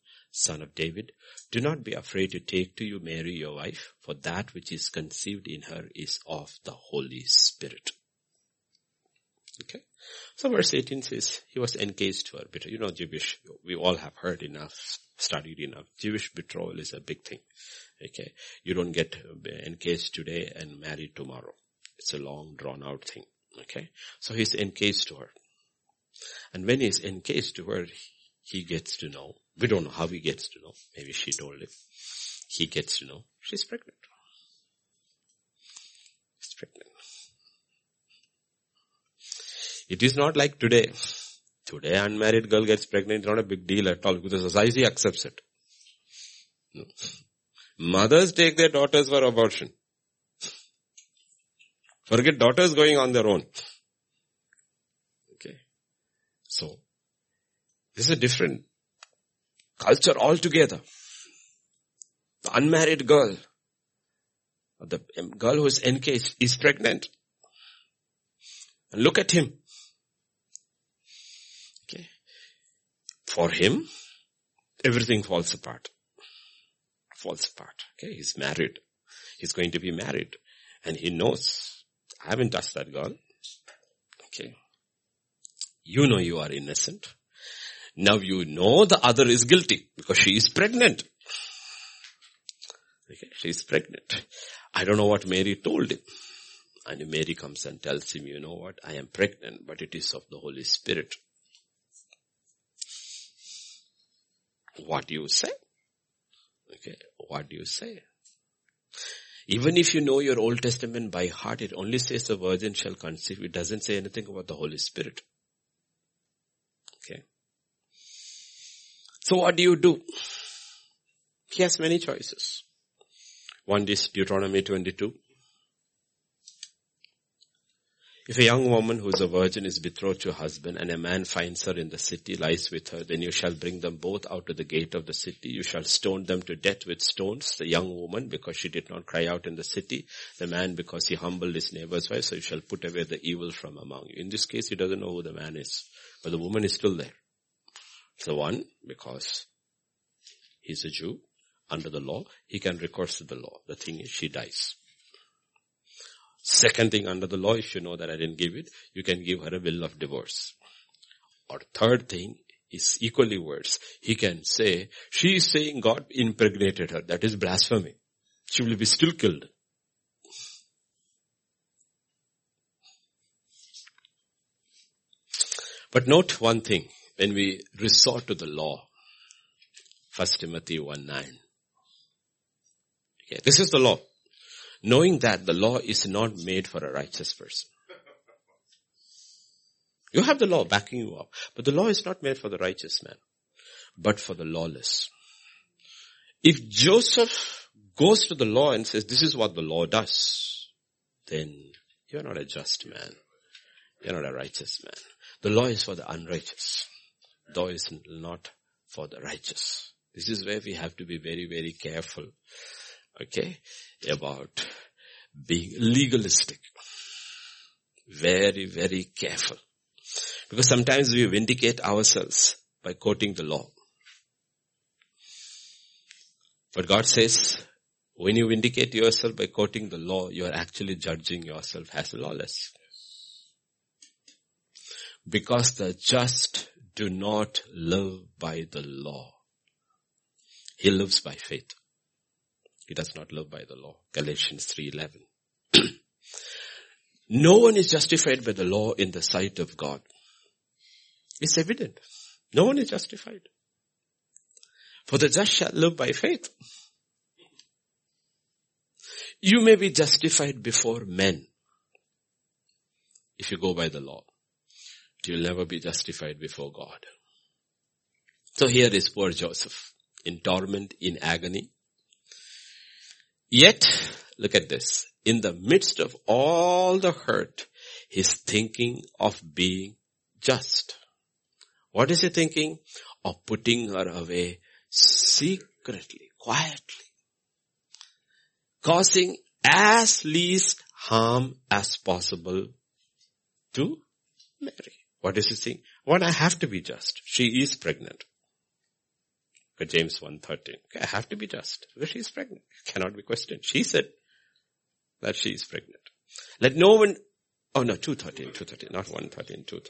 son of David, do not be afraid to take to you Mary, your wife, for that which is conceived in her is of the Holy Spirit. Okay. So verse 18 says, he was engaged to her betrothed. You know, Jewish, we all have heard enough, studied enough. Jewish betrothal is a big thing. Okay. You don't get engaged today and married tomorrow. It's a long, drawn out thing. Okay, so he's engaged to her. And when he's engaged to her, he gets to know. We don't know how he gets to know. Maybe she told him. He gets to know she's pregnant. She's pregnant. It is not like today. Today unmarried girl gets pregnant. It's not a big deal at all because the society accepts it. No. Mothers take their daughters for abortion. Forget daughters going on their own. Okay. So, this is a different culture altogether. The unmarried girl, the girl who is engaged, is pregnant. And look at him. Okay. For him, everything falls apart. Falls apart. Okay. He's married. He's going to be married. And he knows. I haven't touched that girl. Okay. You know you are innocent. Now you know the other is guilty because she is pregnant. Okay, she is pregnant. I don't know what Mary told him. And Mary comes and tells him, you know what, I am pregnant, but it is of the Holy Spirit. What do you say? Okay, what do you say? Even if you know your Old Testament by heart, it only says the virgin shall conceive. It doesn't say anything about the Holy Spirit. Okay. So what do you do? He has many choices. One is Deuteronomy 22. If a young woman who is a virgin is betrothed to a husband and a man finds her in the city, lies with her, then you shall bring them both out to the gate of the city. You shall stone them to death with stones, the young woman because she did not cry out in the city, the man because he humbled his neighbor's wife, so you shall put away the evil from among you. In this case, he doesn't know who the man is, but the woman is still there. So one, because he's a Jew, under the law, he can recourse to the law. The thing is, she dies. Second thing under the law, if you know that I didn't give it, you can give her a will of divorce. Or third thing is equally worse. He can say, she is saying God impregnated her. That is blasphemy. She will be still killed. But note one thing, when we resort to the law, 1 Timothy 1:9. Okay, this is the law. Knowing that the law is not made for a righteous person. You have the law backing you up. But the law is not made for the righteous man. But for the lawless. If Joseph goes to the law and says, this is what the law does. Then you're not a just man. You're not a righteous man. The law is for the unrighteous. The law is not for the righteous. This is where we have to be very, very careful. Okay, about being legalistic. Very, very careful. Because sometimes we vindicate ourselves by quoting the law. But God says, when you vindicate yourself by quoting the law, you are actually judging yourself as lawless. Because the just do not live by the law. He lives by faith. He does not live by the law. Galatians 3:11. No one is justified by the law in the sight of God. It's evident. No one is justified. For the just shall live by faith. You may be justified before men if you go by the law. You'll never be justified before God. So here is poor Joseph in torment, in agony. Yet, look at this. In the midst of all the hurt, he's thinking of being just. What is he thinking? Of putting her away secretly, quietly. Causing as least harm as possible to Mary. What is he saying? Well, I have to be just. She is pregnant. But James 1:13. I have to be just. Because she is pregnant. It cannot be questioned. She said that she is pregnant. Let no one... Oh no, 2:13. Not 1:13, 2:13.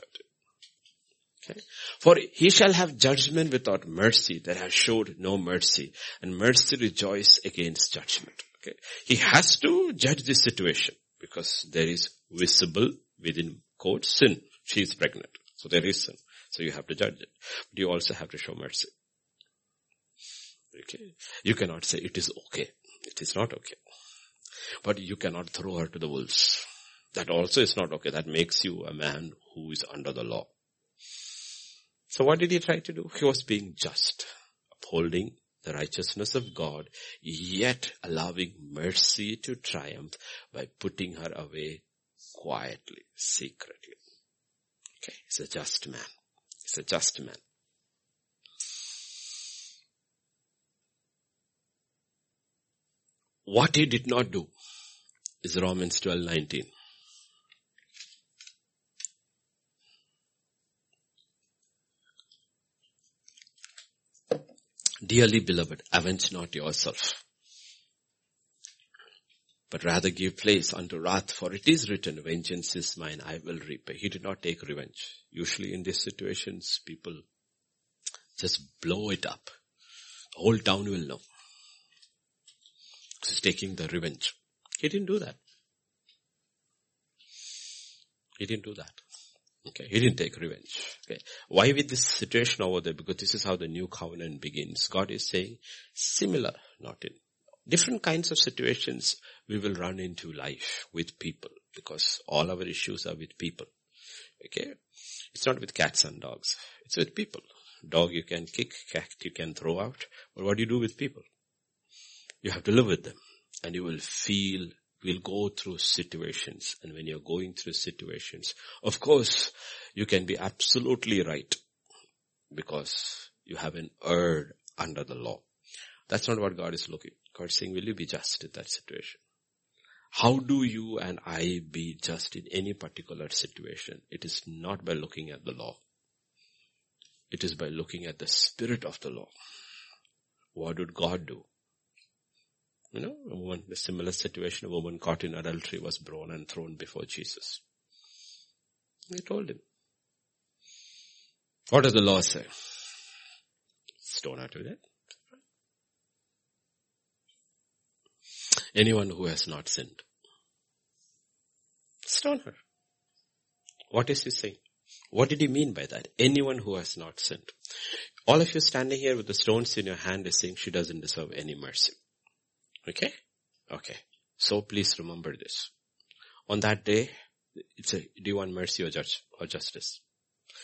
Okay. For he shall have judgment without mercy that has showed no mercy. And mercy rejoice against judgment. Okay. He has to judge this situation. Because there is visible, within quote, sin. She is pregnant. So there is sin. So you have to judge it. But you also have to show mercy. Okay. You cannot say it is okay. It is not okay. But you cannot throw her to the wolves. That also is not okay. That makes you a man who is under the law. So what did he try to do? He was being just, upholding the righteousness of God, yet allowing mercy to triumph by putting her away quietly, secretly. Okay, he's a just man. He's a just man. What he did not do is Romans 12:19. Dearly beloved, avenge not yourself, but rather give place unto wrath, for it is written, vengeance is mine, I will repay. He did not take revenge. Usually in these situations, people just blow it up. The whole town will know. He's taking the revenge. He didn't do that. He didn't do that. Okay, he didn't take revenge. Okay. Why with this situation over there? Because this is how the new covenant begins. God is saying, similar, not in different kinds of situations we will run into life with people, because all our issues are with people. Okay, it's not with cats and dogs. It's with people. Dog you can kick, cat you can throw out. But what do you do with people? You have to live with them, and you will feel, we'll go through situations. And when you're going through situations, of course, you can be absolutely right because you haven't erred under the law. That's not what God is looking. God is saying, will you be just in that situation? How do you and I be just in any particular situation? It is not by looking at the law. It is by looking at the spirit of the law. What did God do? You know, a woman, a similar situation, a woman caught in adultery was brought and thrown before Jesus. They told him. What does the law say? Stone her to death. Anyone who has not sinned, stone her. What is he saying? What did he mean by that? Anyone who has not sinned. All of you standing here with the stones in your hand is saying she doesn't deserve any mercy. Okay? Okay. So please remember this. On that day, it's a, do you want mercy or judge or justice?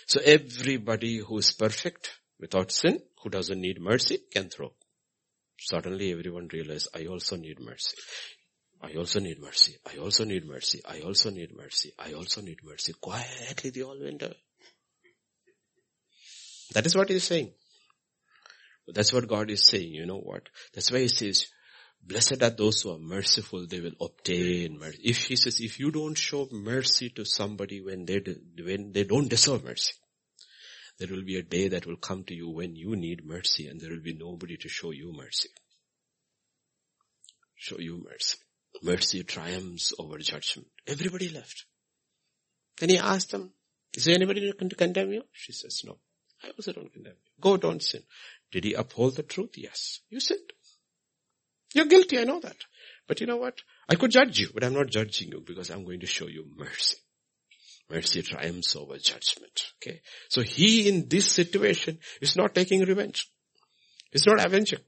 So everybody who is perfect, without sin, who doesn't need mercy, can throw. Suddenly everyone realizes, I also need mercy. I also need mercy. I also need mercy. I also need mercy. I also need mercy. Quietly they all went away. That is what he is saying. That's what God is saying. You know what? That's why he says, Blessed are those who are merciful, they will obtain mercy. If he says, if you don't show mercy to somebody when they don't deserve mercy, there will be a day that will come to you when you need mercy and there will be nobody to show you mercy. Show you mercy. Mercy triumphs over judgment. Everybody left. Then he asked them, is there anybody who can condemn you? She says, no. I also don't condemn you. Go, don't sin. Did he uphold the truth? Yes. You sinned. You're guilty, I know that. But you know what? I could judge you, but I'm not judging you because I'm going to show you mercy. Mercy triumphs over judgment. Okay. So he in this situation is not taking revenge. He's not avenging.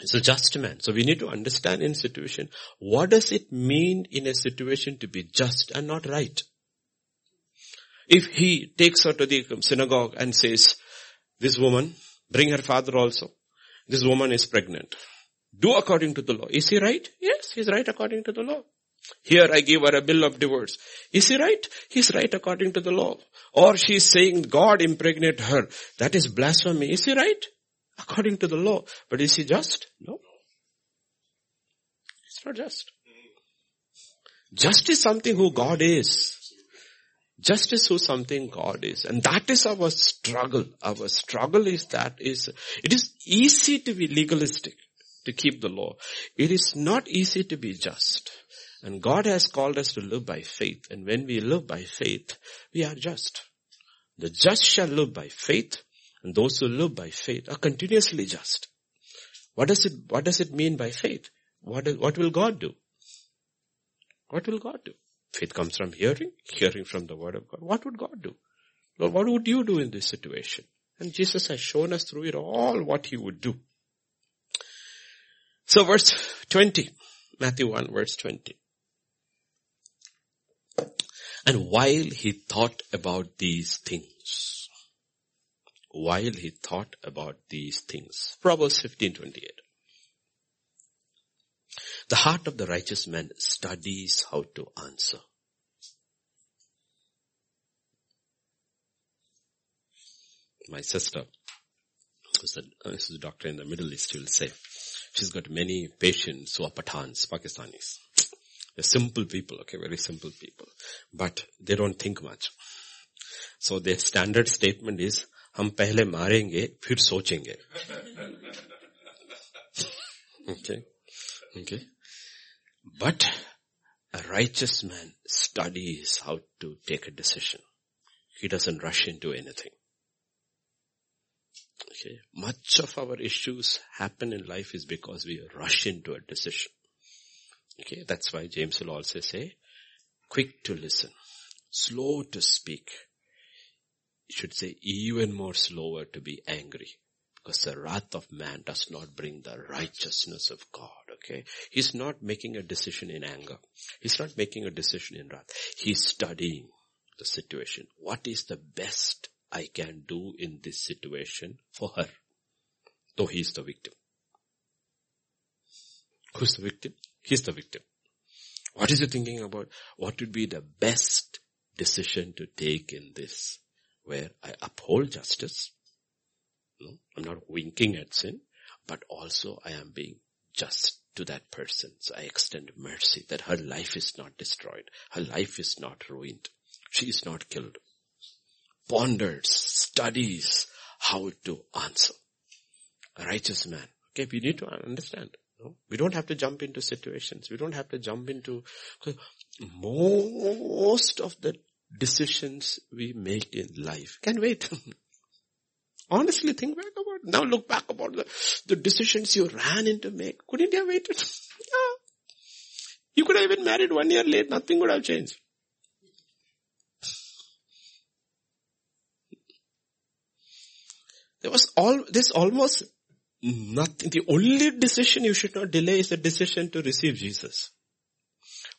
He's a just man. So we need to understand in situation, what does it mean in a situation to be just and not right? If he takes her to the synagogue and says, this woman, bring her father also. This woman is pregnant. Do according to the law. Is he right? Yes, he's right according to the law. Here I give her a bill of divorce. Is he right? He's right according to the law. Or she's saying God impregnate her. That is blasphemy. Is he right? According to the law. But is he just? No. It's not just. Just is something who God is. Justice is something God is. And that is our struggle. Our struggle is that it is easy to be legalistic, to keep the law. It is not easy to be just. And God has called us to live by faith. And when we live by faith, we are just. The just shall live by faith. And those who live by faith are continuously just. What does it mean by faith? What will God do? What will God do? Faith comes from hearing, hearing from the word of God. What would God do? Lord, what would you do in this situation? And Jesus has shown us through it all what he would do. So verse 20, Matthew 1 verse 20. And while he thought about these things, Proverbs 15:28. The heart of the righteous man studies how to answer. My sister, who's a doctor in the Middle East, she will say, she's got many patients who are Pathans, Pakistanis. They're simple people, okay, very simple people. But they don't think much. So their standard statement is, hum pehle marenge, phir sochenge. Okay. But a righteous man studies how to take a decision. He doesn't rush into anything. Okay. Much of our issues happen in life is because we rush into a decision. Okay. That's why James will also say, quick to listen, slow to speak. You should say even more slower to be angry. Because the wrath of man does not bring the righteousness of God, okay? He's not making a decision in anger. He's not making a decision in wrath. He's studying the situation. What is the best I can do in this situation for her? Though he's the victim. Who's the victim? He's the victim. What is he thinking about? What would be the best decision to take in this? Where I uphold justice. No, I'm not winking at sin, but also I am being just to that person. So I extend mercy that her life is not destroyed. Her life is not ruined. She is not killed. Ponders, studies how to answer. A righteous man. Okay, we need to understand. No? We don't have to jump into situations. We don't have to jump into... Most of the decisions we make in life can wait. Honestly, think back about it. Now look back about the decisions you ran in to make. Couldn't you have waited? Yeah. You could have been married 1 year late. Nothing would have changed. There's almost nothing. The only decision you should not delay is the decision to receive Jesus.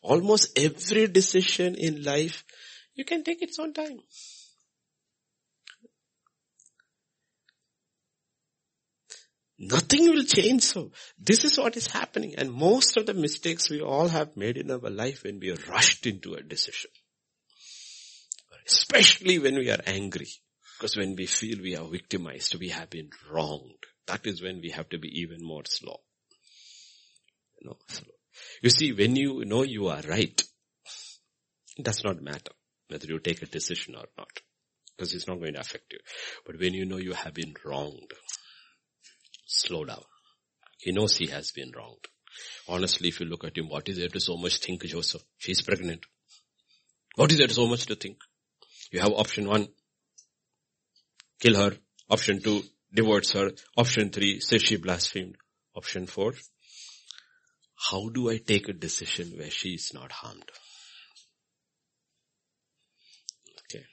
Almost every decision in life, you can take its own time. Nothing will change. So this is what is happening. And most of the mistakes we all have made in our life when we are rushed into a decision. Especially when we are angry. Because when we feel we are victimized, we have been wronged. That is when we have to be even more slow. No. You see, when you know you are right, it does not matter whether you take a decision or not, because it's not going to affect you. But when you know you have been wronged, slow down. He knows he has been wronged. Honestly, if you look at him, what is there to so much think, Joseph? She's pregnant. What is there so much to think? You have option 1, kill her. Option 2, divorce her. Option 3, say she blasphemed. Option 4, how do I take a decision where she is not harmed? Okay.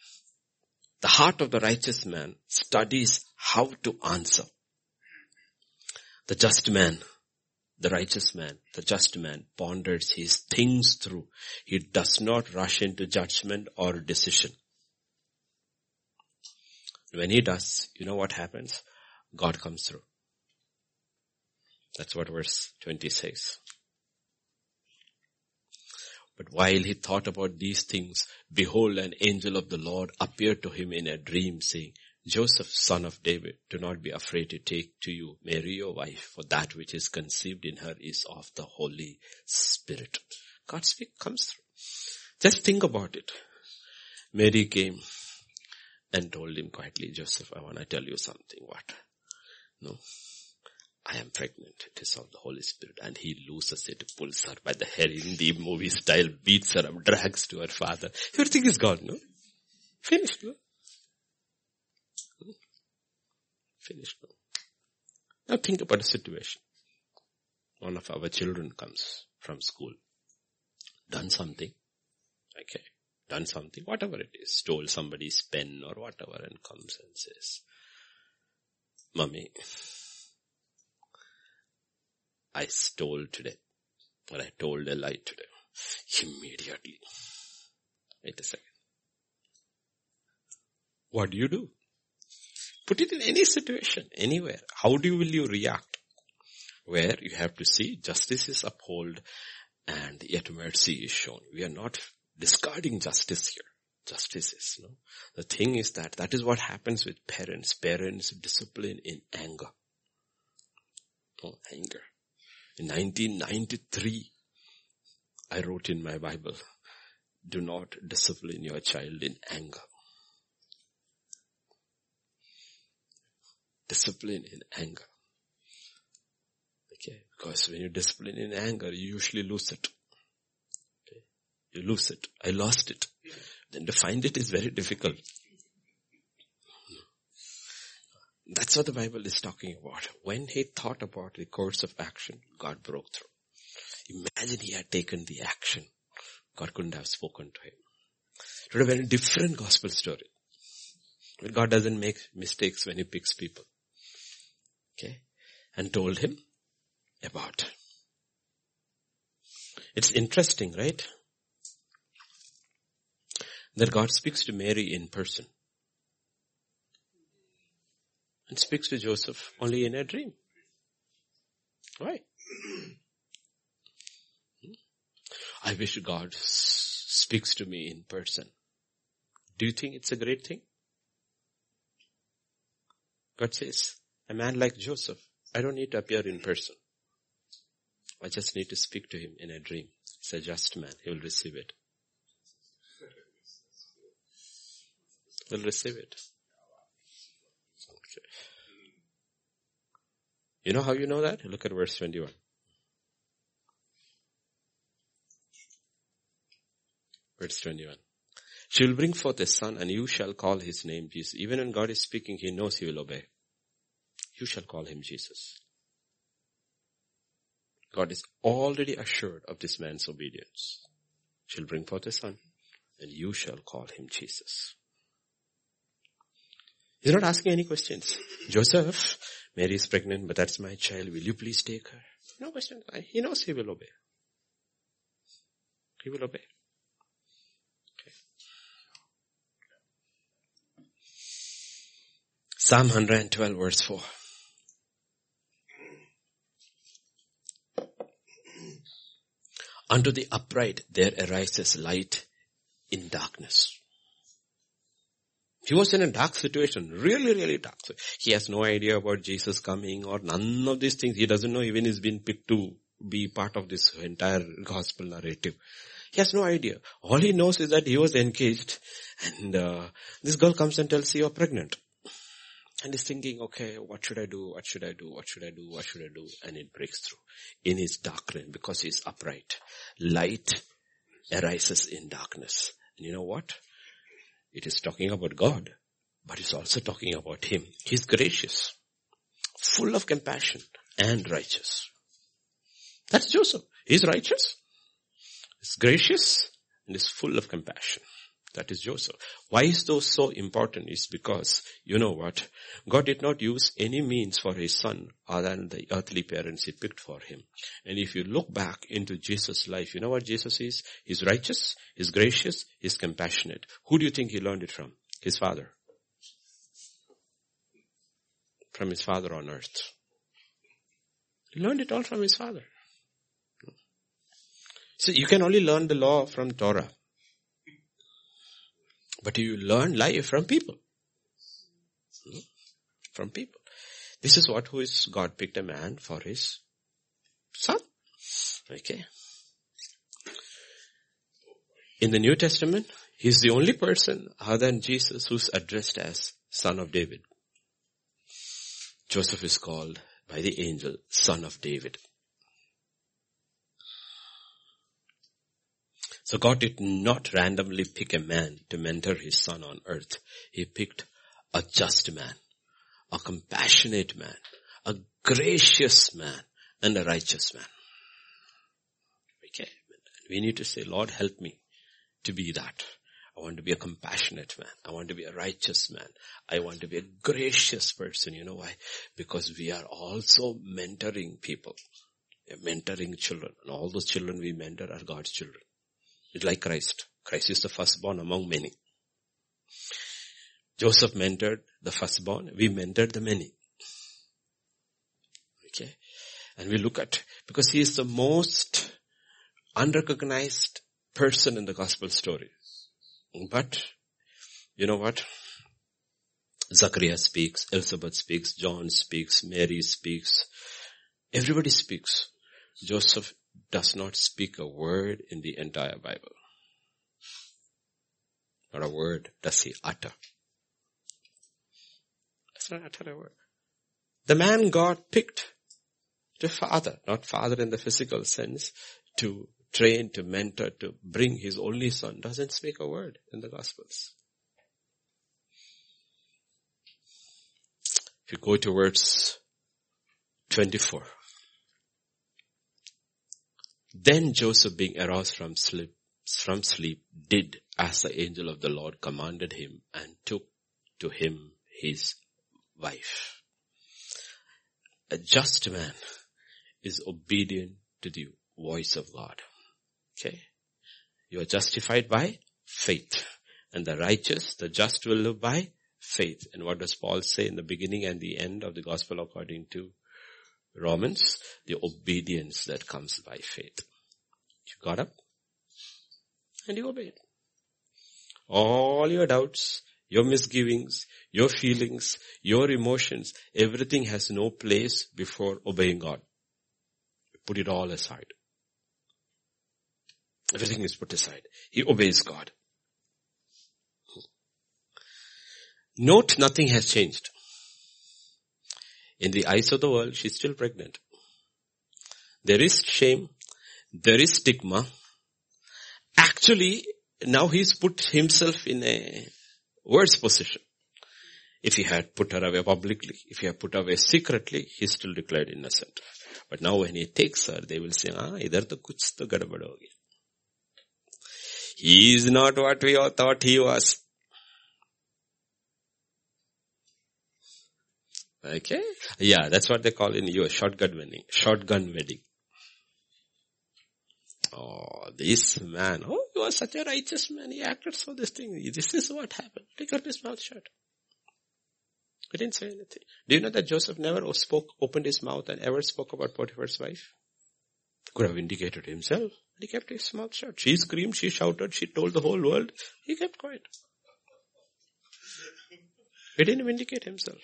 The heart of the righteous man studies how to answer. The just man, the righteous man, the just man ponders his things through. He does not rush into judgment or decision. When he does, you know what happens? God comes through. That's what verse 20 says. But while he thought about these things, behold, an angel of the Lord appeared to him in a dream, saying, Joseph, son of David, do not be afraid to take to you Mary, your wife, for that which is conceived in her is of the Holy Spirit. God comes through. Just think about it. Mary came and told him quietly, Joseph, I want to tell you something. What? No. I am pregnant. It is of the Holy Spirit. And he loses it, pulls her by the hair in the movie style, beats her up, drags to her father. Everything is gone, no? Finished, no? Finished, no? Now think about a situation. One of our children comes from school. Done something. Okay. Done something, whatever it is. Stole somebody's pen or whatever, and comes and says, Mummy, I stole today, or I told a lie today. Immediately. Wait a second. What do you do? Put it in any situation, anywhere. How do you, will you react? Where you have to see justice is upheld and yet mercy is shown. We are not discarding justice here. Justice is, no. The thing is that is what happens with parents. Parents discipline in anger. Oh, anger. In 1993, I wrote in my Bible, do not discipline your child in anger. Discipline in anger. Okay, because when you discipline in anger, you usually lose it. Okay? You lose it. I lost it. Then to find it is very difficult. That's what the Bible is talking about. When he thought about the course of action, God broke through. Imagine he had taken the action. God couldn't have spoken to him. It would have been a different gospel story. But God doesn't make mistakes when he picks people. Okay? And told him about. It's interesting, right? That God speaks to Mary in person. And speaks to Joseph only in a dream. Why? I wish God speaks to me in person. Do you think it's a great thing? God says, a man like Joseph, I don't need to appear in person. I just need to speak to him in a dream. He's a just man. He will receive it. He'll receive it. Okay. You know how you know that? Look at verse 21. Verse 21. She will bring forth a son and you shall call his name Jesus. Even when God is speaking, he knows he will obey. You shall call him Jesus. God is already assured of this man's obedience. She'll bring forth a son and you shall call him Jesus. He's not asking any questions. Joseph, Mary is pregnant, but that's my child. Will you please take her? No question. He knows he will obey. He will obey. Okay. Psalm 112 verse 4. Unto the upright there arises light in darkness. He was in a dark situation, really, really dark. He has no idea about Jesus coming or none of these things. He doesn't know even he's been picked to be part of this entire gospel narrative. He has no idea. All he knows is that he was engaged and this girl comes and tells you you're pregnant. And he's thinking, okay, what should I do? And it breaks through in his darkness because he's upright. Light arises in darkness. And you know what? It is talking about God, but it's also talking about him. He's gracious, full of compassion and righteous. That's Joseph. He's righteous, he's gracious, and he's full of compassion. That is Joseph. Why is those so important? It's because, you know what? God did not use any means for his son other than the earthly parents he picked for him. And if you look back into Jesus' life, you know what Jesus is? He's righteous, he's gracious, he's compassionate. Who do you think he learned it from? His father. From his father on earth. He learned it all from his father. So you can only learn the law from Torah. But you learn life from people. From people. This is what who is God picked a man for his son. Okay. In the New Testament, he's the only person other than Jesus who's addressed as son of David. Joseph is called by the angel son of David. So God did not randomly pick a man to mentor his son on earth. He picked a just man, a compassionate man, a gracious man, and a righteous man. Okay, we need to say, Lord, help me to be that. I want to be a compassionate man. I want to be a righteous man. I want to be a gracious person. You know why? Because we are also mentoring people. We are mentoring children. And all those children we mentor are God's children. It's like Christ. Christ is the firstborn among many. Joseph mentored the firstborn. We mentored the many. Okay. And we look at, because he is the most unrecognized person in the gospel story. But, you know what? Zachariah speaks, Elizabeth speaks, John speaks, Mary speaks. Everybody speaks. Joseph does not speak a word in the entire Bible. Not a word does he utter. Does not utter a word. The man God picked to father, not father in the physical sense, to train, to mentor, to bring his only son, doesn't speak a word in the Gospels. If you go to verse 24. Then Joseph, being aroused from sleep, did as the angel of the Lord commanded him and took to him his wife. A just man is obedient to the voice of God. Okay? You are justified by faith. And the righteous, the just will live by faith. And what does Paul say in the beginning and the end of the gospel according to Romans? The obedience that comes by faith. You got up and you obeyed. All your doubts, your misgivings, your feelings, your emotions, everything has no place before obeying God. You put it all aside. Everything is put aside. He obeys God. Note, nothing has changed. In the eyes of the world, she's still pregnant. There is shame. There is stigma. Actually, now he's put himself in a worse position. If he had put her away publicly, if he had put her away secretly, he's still declared innocent. But now when he takes her, they will say, idhar to kuch to gadbad ho gaya. He is not what we all thought he was. Okay? Yeah, that's what they call in US, shotgun wedding. Oh, this man, he was such a righteous man. He acted so this thing. This is what happened. He got his mouth shut. He didn't say anything. Do you know that Joseph never opened his mouth and ever spoke about Potiphar's wife? Could have vindicated himself. He kept his mouth shut. She screamed, she shouted, she told the whole world. He kept quiet. He didn't vindicate himself.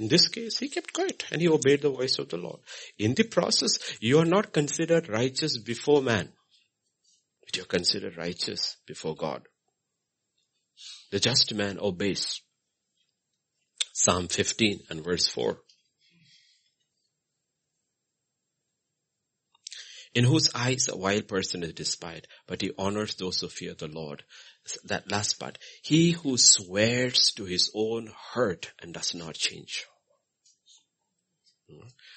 In this case, he kept quiet and he obeyed the voice of the Lord. In the process, you are not considered righteous before man, but you are considered righteous before God. The just man obeys. Psalm 15 and verse 4. In whose eyes a vile person is despised, but he honors those who fear the Lord. That last part. He who swears to his own hurt and does not change.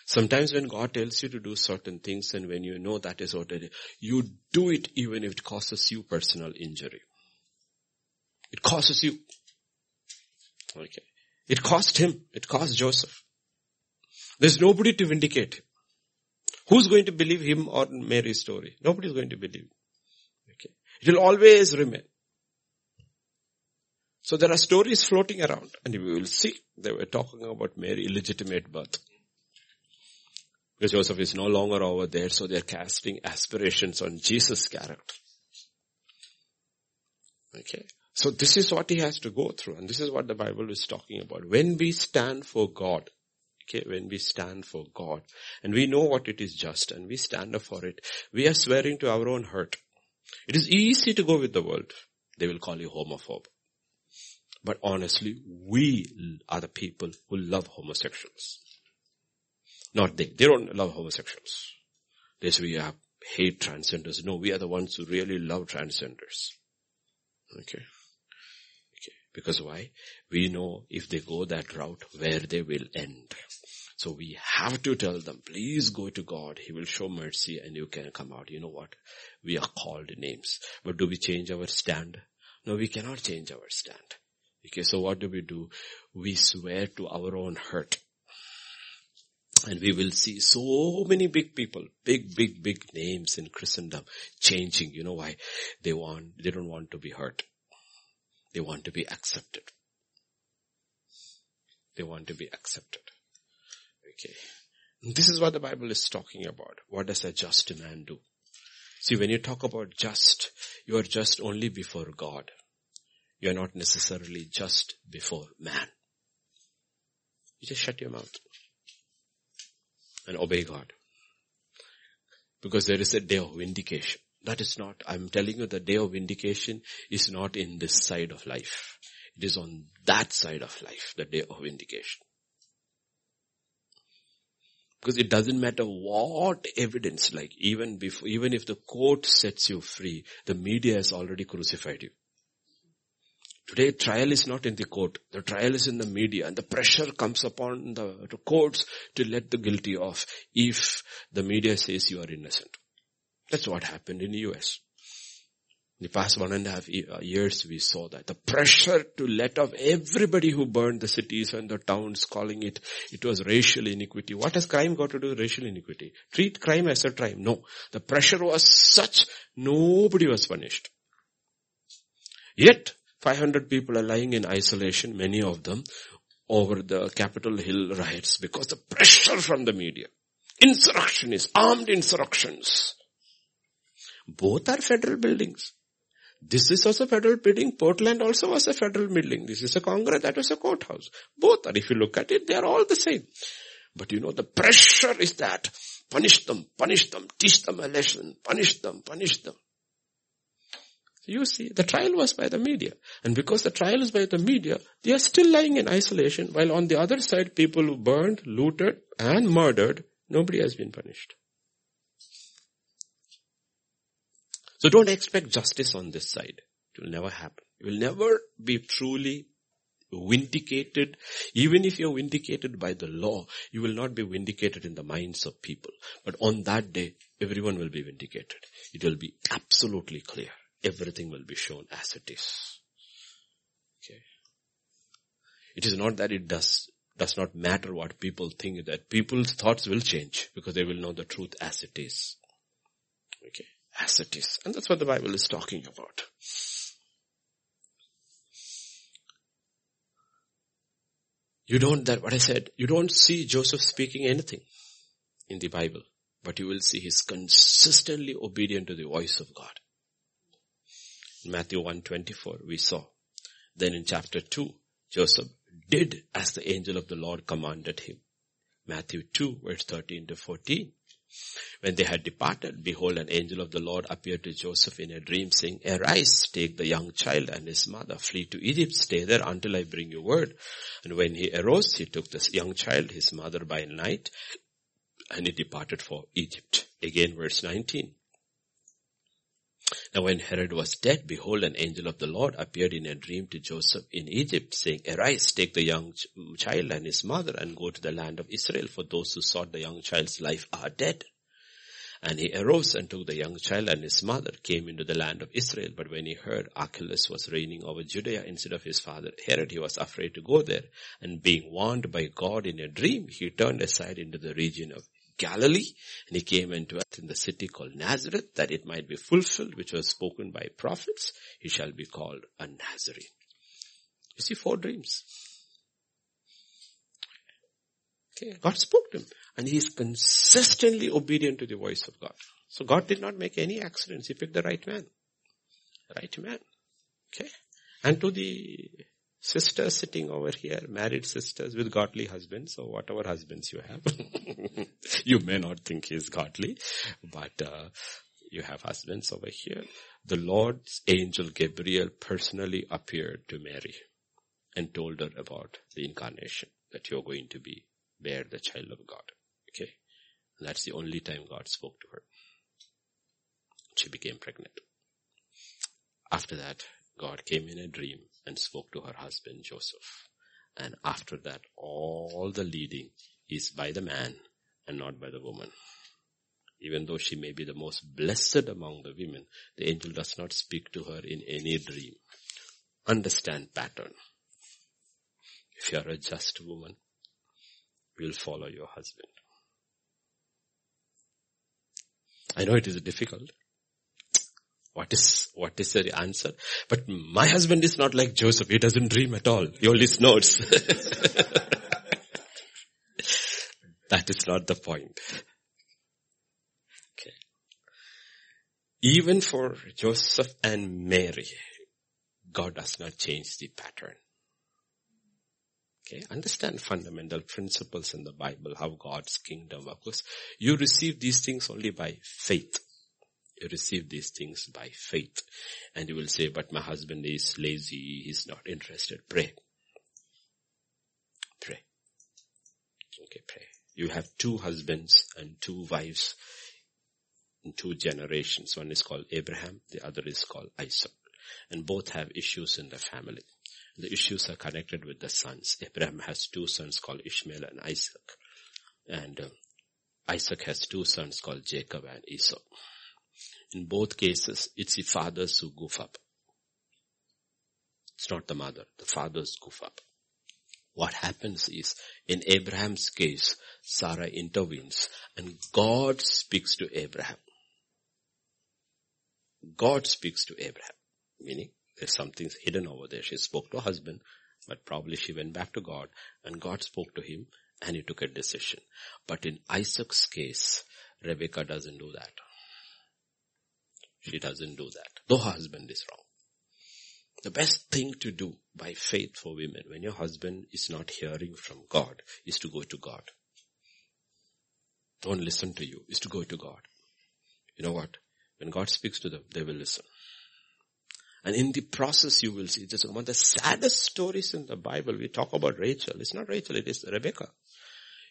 Sometimes when God tells you to do certain things and when you know that is ordered, you do it even if it causes you personal injury. It causes you. Okay. It cost him. It cost Joseph. There's nobody to vindicate him. Who's going to believe him or Mary's story? Nobody's going to believe. Okay. It will always remain. So there are stories floating around, and we will see they were talking about Mary's illegitimate birth. Because Joseph is no longer over there, so they're casting aspirations on Jesus' character. Okay. So this is what he has to go through, and this is what the Bible is talking about. When we stand for God, okay, when we stand for God, and we know what it is just, and we stand up for it, we are swearing to our own hurt. It is easy to go with the world. They will call you homophobe. But honestly, we are the people who love homosexuals. Not they. They don't love homosexuals. They say we hate transgenders. No, we are the ones who really love transgenders. Okay. Because why? We know if they go that route, where they will end. So we have to tell them, please go to God. He will show mercy and you can come out. You know what? We are called names. But do we change our stand? No, we cannot change our stand. Okay, so what do? We swear to our own hurt. And we will see so many big people, big names in Christendom changing. You know why? They don't want to be hurt. They want to be accepted. They want to be accepted. Okay. This is what the Bible is talking about. What does a just man do? See, when you talk about just, you are just only before God. You are not necessarily just before man. You just shut your mouth and obey God. Because there is a day of vindication. That is not, I'm telling you, the day of vindication is not in this side of life. It is on that side of life, the day of vindication. Because it doesn't matter what evidence, like even if the court sets you free, the media has already crucified you. Today, trial is not in the court. The trial is in the media, and the pressure comes upon the courts to let the guilty off if the media says you are innocent. That's what happened in the US. In the past 1.5 years, we saw that. The pressure to let off everybody who burned the cities and the towns, calling it was racial iniquity. What has crime got to do with racial iniquity? Treat crime as a crime. No. The pressure was such, nobody was punished. Yet, 500 people are lying in isolation, many of them, over the Capitol Hill riots because the pressure from the media. Insurrectionists, armed insurrections. Both are federal buildings. This is also a federal building. Portland also was a federal building. This is a Congress. That was a courthouse. Both are, if you look at it, they are all the same. But you know, the pressure is that. Punish them, teach them a lesson. Punish them. So you see, the trial was by the media. And because the trial is by the media, they are still lying in isolation. While on the other side, people who burned, looted, and murdered, nobody has been punished. So don't expect justice on this side. It will never happen. You will never be truly vindicated. Even if you're vindicated by the law, you will not be vindicated in the minds of people. But on that day, everyone will be vindicated. It will be absolutely clear. Everything will be shown as it is. Okay. It is not that it does not matter what people think, that people's thoughts will change because they will know the truth as it is. Okay. As it is. And that's what the Bible is talking about. You don't see Joseph speaking anything in the Bible, but you will see he's consistently obedient to the voice of God. In Matthew 1:24, we saw. Then in chapter 2, Joseph did as the angel of the Lord commanded him. Matthew 2, verse 13 to 14. When they had departed, behold, an angel of the Lord appeared to Joseph in a dream, saying, "Arise, take the young child and his mother, flee to Egypt, stay there until I bring you word." And when he arose, he took this young child, his mother, by night, and he departed for Egypt. Again, verse 19. Now when Herod was dead, behold, an angel of the Lord appeared in a dream to Joseph in Egypt, saying, "Arise, take the young child and his mother and go to the land of Israel, for those who sought the young child's life are dead." And he arose and took the young child and his mother, came into the land of Israel. But when he heard Archelaus was reigning over Judea instead of his father Herod, he was afraid to go there. And being warned by God in a dream, he turned aside into the region of Galilee, and he came and dwelt in the city called Nazareth, that it might be fulfilled which was spoken by prophets, "He shall be called a Nazarene." You see, four dreams. Okay, God spoke to him, and he is consistently obedient to the voice of God. So God did not make any accidents. He picked the right man. Right man. Okay. And to the sisters sitting over here, married sisters with godly husbands, or whatever husbands you have. You may not think he is godly, but you have husbands over here. The Lord's angel Gabriel personally appeared to Mary and told her about the incarnation, that you're going to bear the child of God. Okay, and that's the only time God spoke to her. She became pregnant. After that, God came in a dream and spoke to her husband, Joseph. And after that, all the leading is by the man and not by the woman. Even though she may be the most blessed among the women, the angel does not speak to her in any dream. Understand pattern. If you are a just woman, you will follow your husband. I know it is difficult. What is the answer? But my husband is not like Joseph. He doesn't dream at all. He only snorts. That is not the point. Okay. Even for Joseph and Mary, God does not change the pattern. Okay. Understand fundamental principles in the Bible, how God's kingdom works. You receive these things only by faith. You receive these things by faith. And you will say, "But my husband is lazy, he's not interested." Pray. Pray. Okay, pray. You have two husbands and two wives in two generations. One is called Abraham, the other is called Isaac. And both have issues in the family. The issues are connected with the sons. Abraham has two sons called Ishmael and Isaac. And Isaac has two sons called Jacob and Esau. In both cases, it's the fathers who goof up. It's not the mother. The fathers goof up. What happens is, in Abraham's case, Sarah intervenes and God speaks to Abraham. God speaks to Abraham. Meaning, there's something hidden over there. She spoke to her husband, but probably she went back to God and God spoke to him and he took a decision. But in Isaac's case, Rebekah doesn't do that. She doesn't do that, though her husband is wrong. The best thing to do by faith for women, when your husband is not hearing from God, is to go to God. Don't listen to you, is to go to God. You know what? When God speaks to them, they will listen. And in the process you will see, this is one of the saddest stories in the Bible. We talk about Rachel. It's not Rachel, it is Rebekah.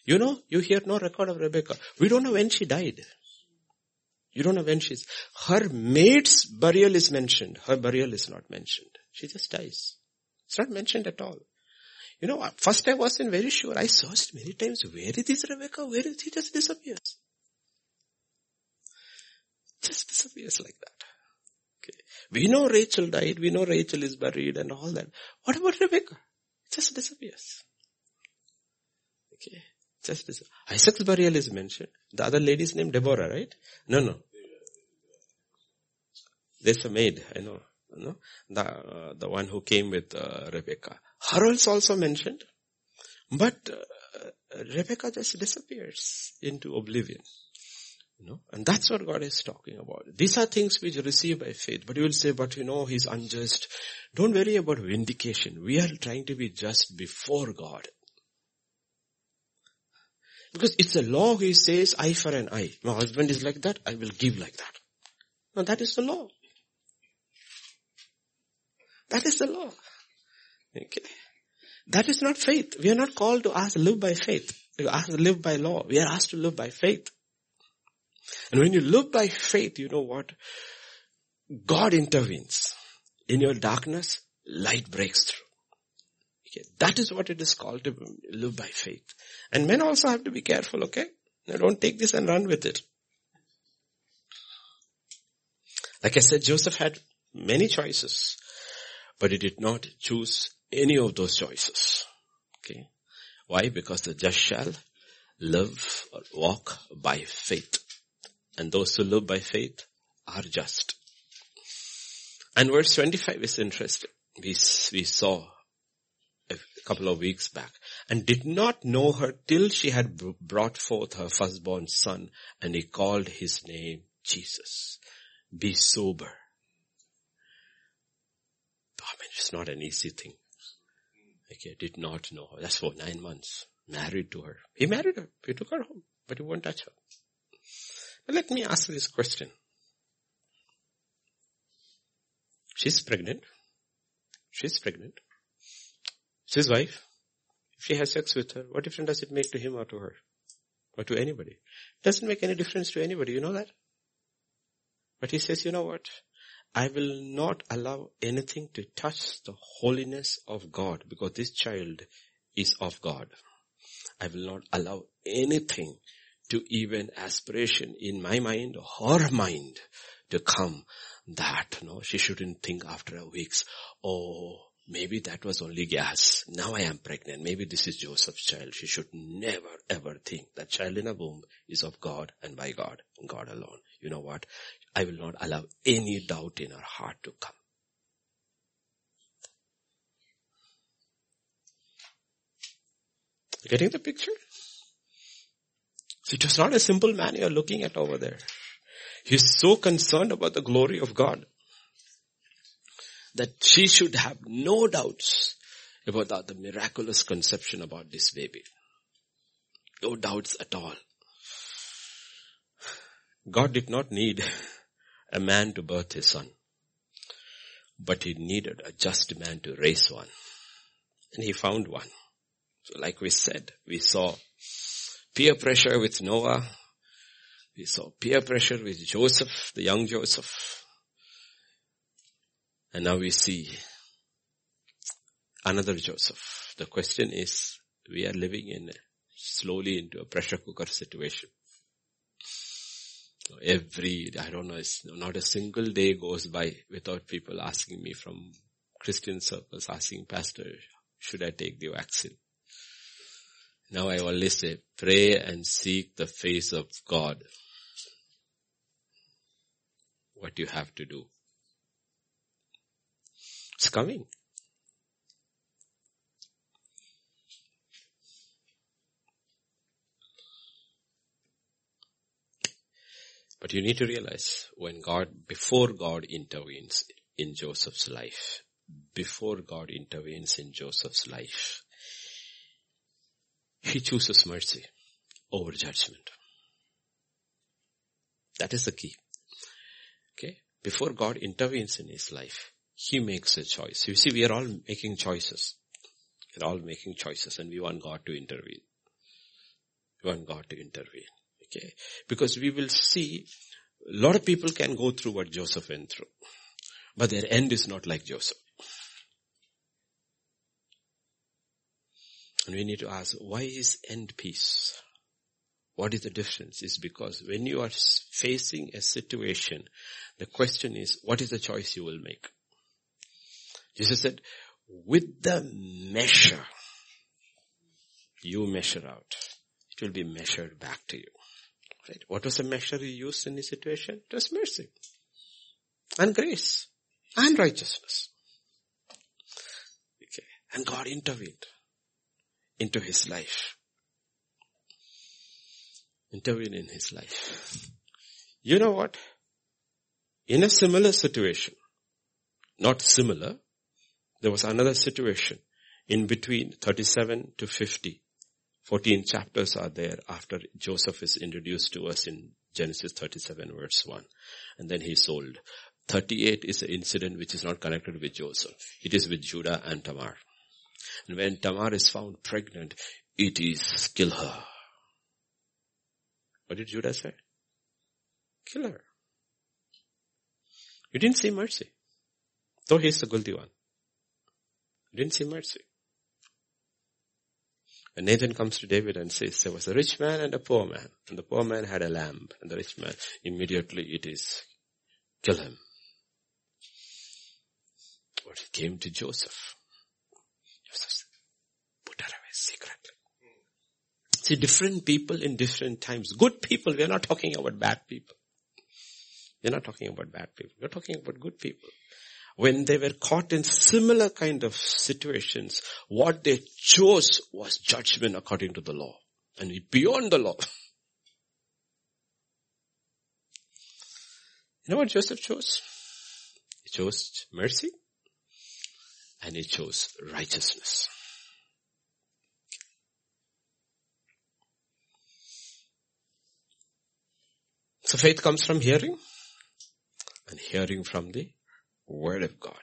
You know, you hear no record of Rebekah. We don't know when she died. You don't know when she's... Her maid's burial is mentioned. Her burial is not mentioned. She just dies. It's not mentioned at all. You know, first I wasn't very sure. I searched many times. Where is this Rebekah? Where is she? Just disappears. Just disappears like that. Okay. We know Rachel died. We know Rachel is buried and all that. What about Rebekah? Just disappears. Okay. Just this. Isaac's burial is mentioned. The other lady's name Deborah, right? No. There's a maid, I know. No? The one who came with Rebekah. Harold's also mentioned. But Rebekah just disappears into oblivion. And that's what God is talking about. These are things which you receive by faith. But you will say, but he's unjust. Don't worry about vindication. We are trying to be just before God. Because it's a law. He says, eye for an eye. My husband is like that. I will give like that. Now that is the law. That is the law. Okay. That is not faith. We are not called to live by faith. We are asked to live by law. We are asked to live by faith. And when you live by faith, you know what? God intervenes. In your darkness, light breaks through. Okay. That is what it is called to live by faith. And men also have to be careful, okay? Now don't take this and run with it. Like I said, Joseph had many choices, but he did not choose any of those choices. Okay? Why? Because the just shall live or walk by faith. And those who live by faith are just. And verse 25 is interesting. We saw a couple of weeks back. And did not know her till she had brought forth her firstborn son, and he called his name Jesus. Be sober. I mean, it's not an easy thing. Okay, did not know her. That's for 9 months. Married to her. He married her. He took her home. But he won't touch her. Let me ask this question. She's pregnant. It's his wife. If she has sex with her, what difference does it make to him or to her? Or to anybody? It doesn't make any difference to anybody. You know that? But he says, you know what? I will not allow anything to touch the holiness of God, because this child is of God. I will not allow anything to even aspiration in my mind or her mind to come that, she shouldn't think after a week's, maybe that was only gas. Now I am pregnant. Maybe this is Joseph's child. She should never ever think that child in a womb is of God and by God and God alone. You know what? I will not allow any doubt in her heart to come. You getting the picture? So it was not a simple man you are looking at over there. He's so concerned about the glory of God that she should have no doubts about the miraculous conception about this baby. No doubts at all. God did not need a man to birth his son, but he needed a just man to raise one. And he found one. So like we said, we saw peer pressure with Noah. We saw peer pressure with Joseph, the young Joseph. And now we see another Joseph. The question is, we are living slowly into a pressure cooker situation. It's not a single day goes by without people asking me from Christian circles, asking, Pastor, should I take the vaccine? Now I always say, pray and seek the face of God. What you have to do. It's coming. But you need to realize before God intervenes in Joseph's life, he chooses mercy over judgment. That is the key. Okay? Before God intervenes in his life, he makes a choice. You see, we are all making choices. And we want God to intervene. Okay? Because we will see, a lot of people can go through what Joseph went through. But their end is not like Joseph. And we need to ask, why is end peace? What is the difference? It's because when you are facing a situation, the question is, what is the choice you will make? Jesus said, with the measure you measure out, it will be measured back to you. Right? What was the measure he used in his situation? It was mercy and grace and righteousness. Okay. And God intervened into his life. You know what? In a similar situation, not similar, there was another situation in between 37 to 50. 14 chapters are there after Joseph is introduced to us in Genesis 37 verse 1. And then he sold. 38 is an incident which is not connected with Joseph. It is with Judah and Tamar. And when Tamar is found pregnant, it is kill her. What did Judah say? Kill her. You didn't see mercy. Though he is the guilty one. You didn't see mercy. And Nathan comes to David and says, there was a rich man and a poor man. And the poor man had a lamb. And the rich man, immediately it is, kill him. But it came to Joseph. Joseph said, put her away secretly. See, different people in different times. Good people, we are not talking about bad people. We are not talking about bad people. We are talking about good people. When they were caught in similar kind of situations, what they chose was judgment according to the law. And beyond the law. You know what Joseph chose? He chose mercy. And he chose righteousness. So faith comes from hearing, and hearing from the Word of God.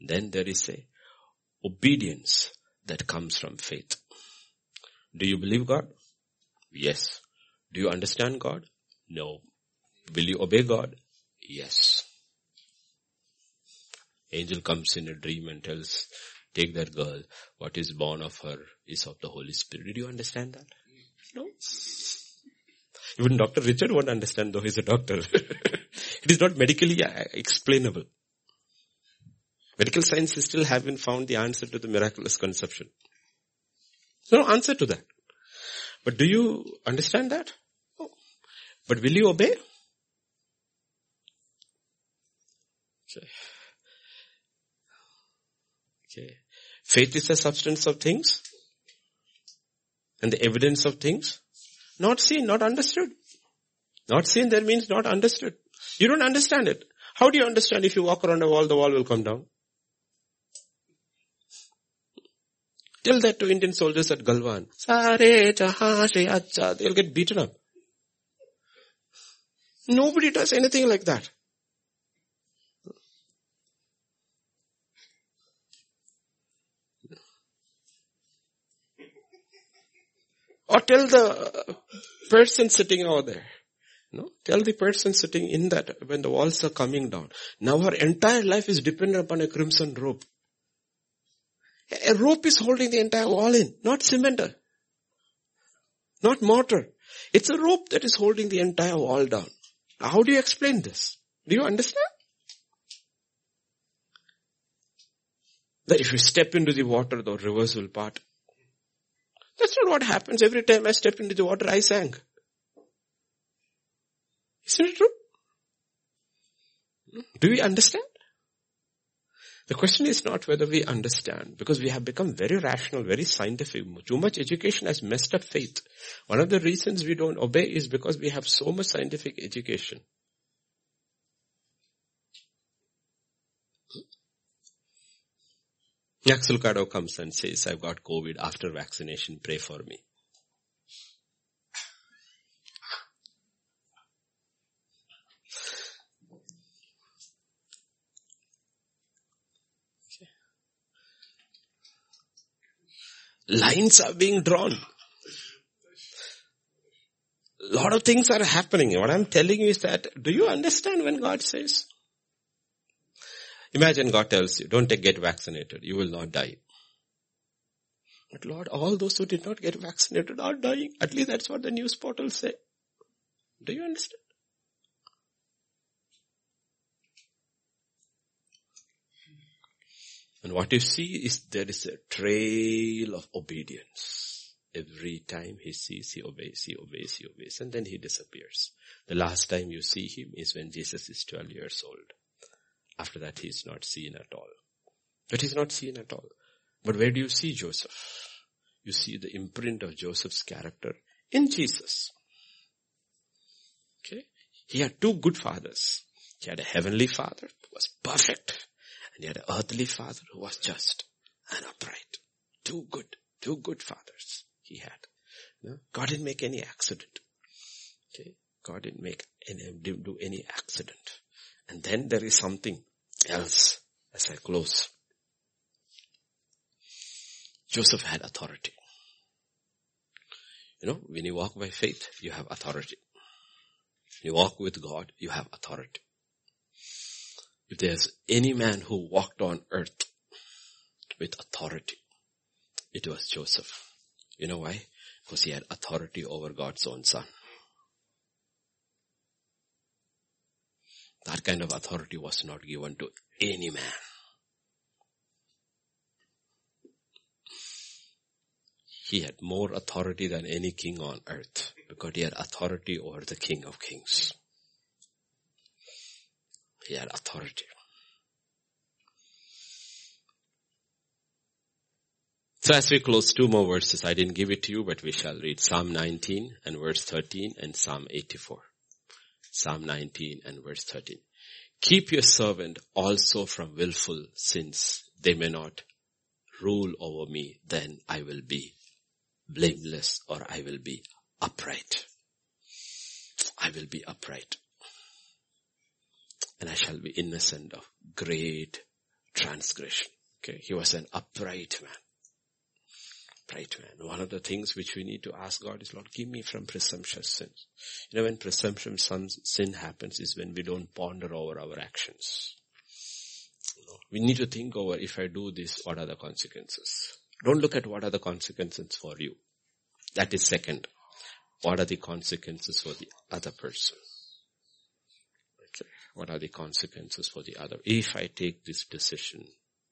Then there is a obedience that comes from faith. Do you believe God? Yes. Do you understand God? No. Will you obey God? Yes. Angel comes in a dream and tells, take that girl, what is born of her is of the Holy Spirit. Did you understand that? No. Even Dr. Richard won't understand, though he's a doctor. It is not medically explainable. Medical sciences still haven't found the answer to the miraculous conception. There's no answer to that. But do you understand that? No. But will you obey? Okay. Faith is the substance of things and the evidence of things. Not seen, not understood. Not seen there means not understood. You don't understand it. How do you understand if you walk around a wall, the wall will come down? Tell that to Indian soldiers at Galwan. They'll get beaten up. Nobody does anything like that. Or tell the person sitting over there. No, tell the person sitting in that when the walls are coming down. Now her entire life is dependent upon a crimson rope. A rope is holding the entire wall in, not cementer, not mortar. It's a rope that is holding the entire wall down. How do you explain this? Do you understand? That if you step into the water, the rivers will part. That's not what happens. Every time I stepped into the water, I sank. Isn't it true? Do we understand? The question is not whether we understand, because we have become very rational, very scientific. Too much education has messed up faith. One of the reasons we don't obey is because we have so much scientific education. Axel Cardo comes and says, I've got COVID after vaccination, pray for me. Okay. Lines are being drawn. A lot of things are happening. What I'm telling you is that, do you understand when God says? Imagine God tells you, don't get vaccinated, you will not die. But Lord, all those who did not get vaccinated are dying. At least that's what the news portals say. Do you understand? And what you see is there is a trail of obedience. Every time he sees, he obeys, and then he disappears. The last time you see him is when Jesus is 12 years old. After that, he is not seen at all. But where do you see Joseph? You see the imprint of Joseph's character in Jesus. Okay? He had two good fathers. He had a heavenly father who was perfect, and he had an earthly father who was just and upright. Two good fathers he had. No? God didn't make any accident. Okay? God didn't do any accident. And then there is something else as I close. Joseph had authority. You know, when you walk by faith, you have authority. When you walk with God, you have authority. If there's any man who walked on earth with authority, it was Joseph. You know why? Because he had authority over God's own son. That kind of authority was not given to any man. He had more authority than any king on earth because he had authority over the King of Kings. He had authority. So as we close, two more verses. I didn't give it to you, but we shall read Psalm 19 and verse 13 and Psalm 84. Psalm 19 and verse 13. Keep your servant also from willful sins. They may not rule over me. Then I will be blameless, or I will be upright. I will be upright. And I shall be innocent of great transgression. Okay, he was an upright man. Right, man. One of the things which we need to ask God is, Lord, give me from presumptuous sins. You know, when presumptuous sin happens is when we don't ponder over our actions. You know, we need to think over, if I do this, what are the consequences? Don't look at what are the consequences for you. That is second. What are the consequences for the other person? Okay. What are the consequences for the other? If I take this decision,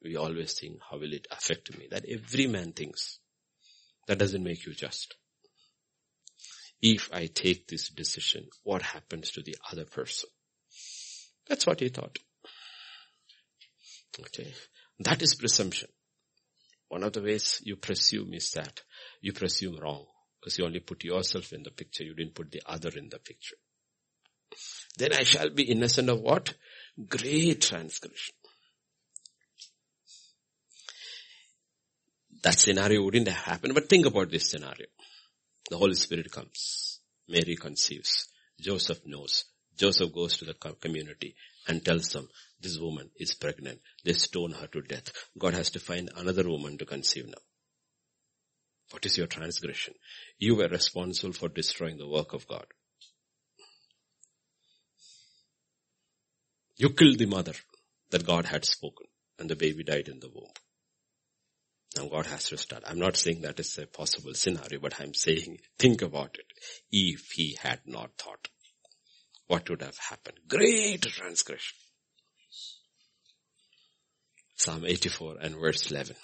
we always think, how will it affect me? That every man thinks. That doesn't make you just. If I take this decision, what happens to the other person? That's what he thought. Okay. That is presumption. One of the ways you presume is that you presume wrong, because you only put yourself in the picture. You didn't put the other in the picture. Then I shall be innocent of what? Great transgression. That scenario wouldn't have happened, but think about this scenario. The Holy Spirit comes. Mary conceives. Joseph knows. Joseph goes to the community and tells them, this woman is pregnant. They stone her to death. God has to find another woman to conceive now. What is your transgression? You were responsible for destroying the work of God. You killed the mother that God had spoken, and the baby died in the womb. Now God has to start. I'm not saying that is a possible scenario, but I'm saying think about it. If he had not thought, what would have happened? Great transgression. Psalm 84 and verse 11.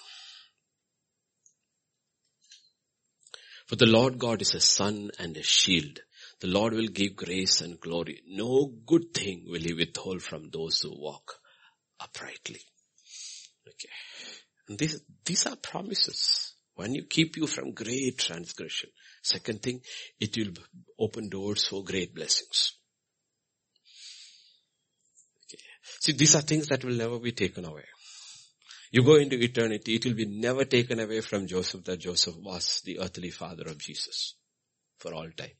For the Lord God is a sun and a shield. The Lord will give grace and glory. No good thing will he withhold from those who walk uprightly. Okay. And these are promises. One, you keep you from great transgression. Second thing, it will open doors for great blessings. Okay. See, these are things that will never be taken away. You go into eternity, it will be never taken away from Joseph that Joseph was the earthly father of Jesus for all time.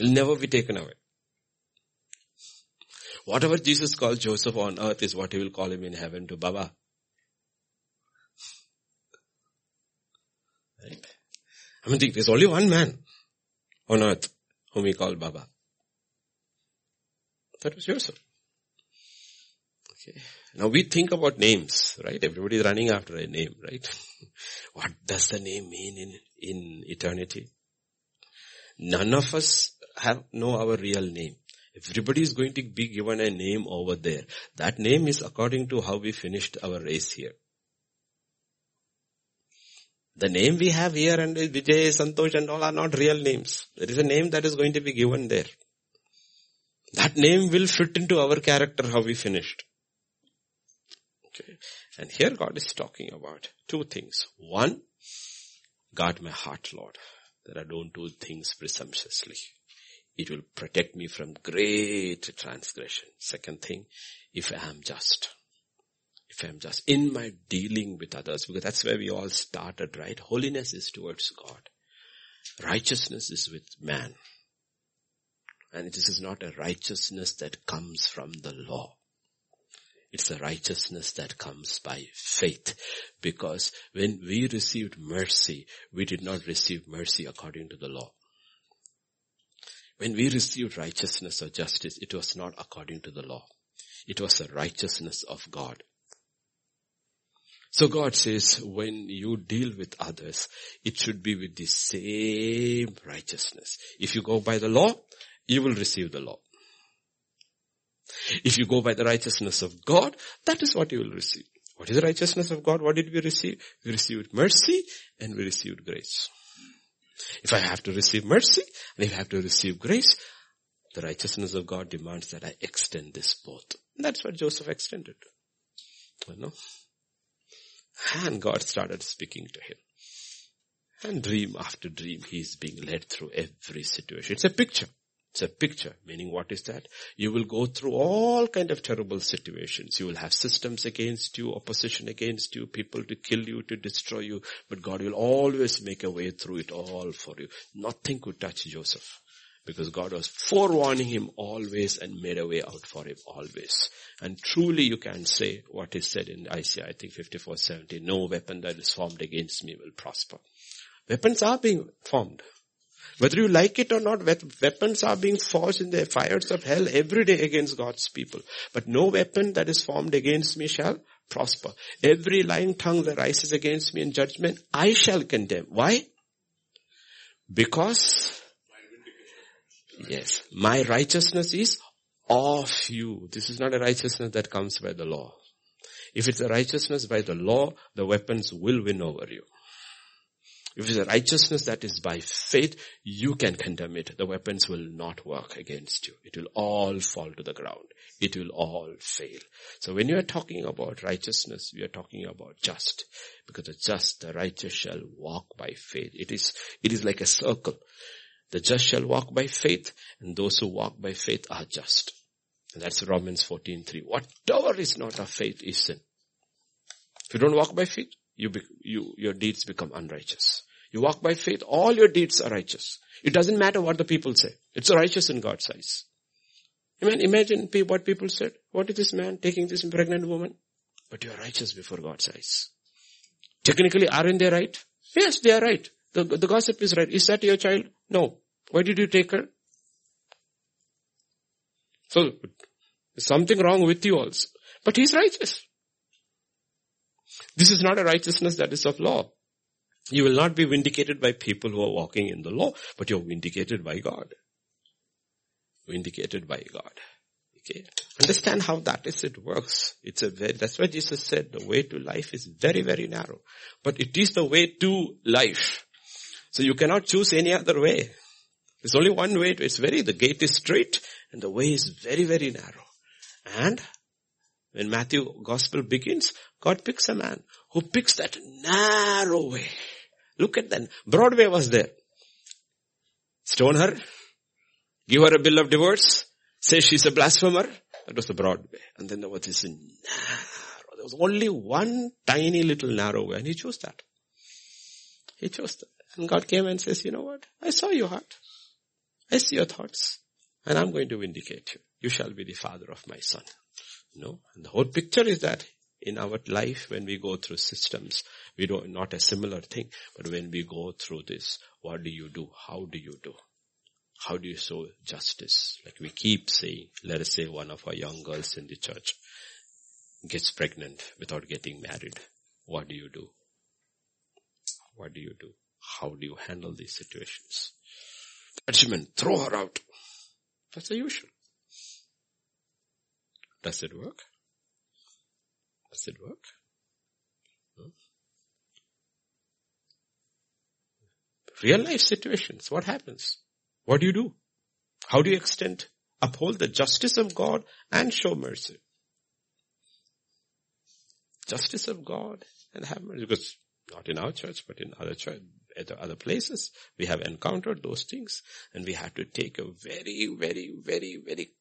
It will never be taken away. Whatever Jesus called Joseph on earth is what he will call him in heaven to Baba. Right? I mean, there's only one man on earth whom we call Baba. That was Joseph. Okay. Now we think about names, right? Everybody's running after a name, right? What does the name mean in eternity? None of us know our real name. Everybody is going to be given a name over there. That name is according to how we finished our race here. The name we have here and Vijay, Santosh and all are not real names. There is a name that is going to be given there. That name will fit into our character, how we finished. Okay. And here God is talking about two things. One, guard my heart, Lord, that I don't do things presumptuously. It will protect me from great transgression. Second thing, if I am just. If I am just in my dealing with others, because that's where we all started, right? Holiness is towards God. Righteousness is with man. And this is not a righteousness that comes from the law. It's a righteousness that comes by faith. Because when we received mercy, we did not receive mercy according to the law. When we received righteousness or justice, it was not according to the law. It was the righteousness of God. So God says, when you deal with others, it should be with the same righteousness. If you go by the law, you will receive the law. If you go by the righteousness of God, that is what you will receive. What is the righteousness of God? What did we receive? We received mercy and we received grace. If I have to receive mercy and if I have to receive grace, the righteousness of God demands that I extend this both. And that's what Joseph extended. You know? And God started speaking to him. And dream after dream, he is being led through every situation. It's a picture. It's a picture, meaning what is that? You will go through all kind of terrible situations. You will have systems against you, opposition against you, people to kill you, to destroy you. But God will always make a way through it all for you. Nothing could touch Joseph because God was forewarning him always and made a way out for him always. And truly you can say what is said in Isaiah, I think 54:17, no weapon that is formed against me will prosper. Weapons are being formed. Whether you like it or not, weapons are being forged in the fires of hell every day against God's people. But no weapon that is formed against me shall prosper. Every lying tongue that rises against me in judgment, I shall condemn. Why? Because, yes, my righteousness is of you. This is not a righteousness that comes by the law. If it's a righteousness by the law, the weapons will win over you. If it is a righteousness that is by faith, you can condemn it. The weapons will not work against you. It will all fall to the ground. It will all fail. So when you are talking about righteousness, we are talking about just. Because the righteous shall walk by faith. It is like a circle. The just shall walk by faith, and those who walk by faith are just. And that's Romans 14:3. Whatever is not of faith is sin. If you don't walk by faith, your deeds become unrighteous. You walk by faith, all your deeds are righteous. It doesn't matter what the people say. It's righteous in God's eyes. I mean, imagine what people said. What is this man taking this pregnant woman? But you are righteous before God's eyes. Technically, aren't they right? Yes, they are right. The gossip is right. Is that your child? No. Why did you take her? So, there's something wrong with you also. But he's righteous. This is not a righteousness that is of law. You will not be vindicated by people who are walking in the law, but you're vindicated by God. Vindicated by God. Okay. Understand how it works. That's why Jesus said the way to life is very, very narrow. But it is the way to life. So you cannot choose any other way. There's only one way. The gate is straight and the way is very, very narrow. And when Matthew gospel begins, God picks a man who picks that narrow way. Look at that. Broadway was there. Stone her. Give her a bill of divorce. Say she's a blasphemer. That was the Broadway. And then there was this narrow. There was only one tiny little narrow way. And he chose that. And God came and says, you know what? I saw your heart. I see your thoughts. And I'm going to vindicate you. You shall be the father of my son. No, and the whole picture is that in our life, when we go through systems, we don't, not a similar thing, but when we go through this, what do you do? How do you do? How do you show justice? Like we keep saying, let us say one of our young girls in the church gets pregnant without getting married. What do you do? What do you do? How do you handle these situations? Judgment, throw her out. That's the usual. Does it work? No. Real life situations, what happens? What do you do? How do you uphold the justice of God and show mercy? Justice of God and have mercy. Because not in our church, but in other church, at other places. We have encountered those things, and we have to take a very, very, very, very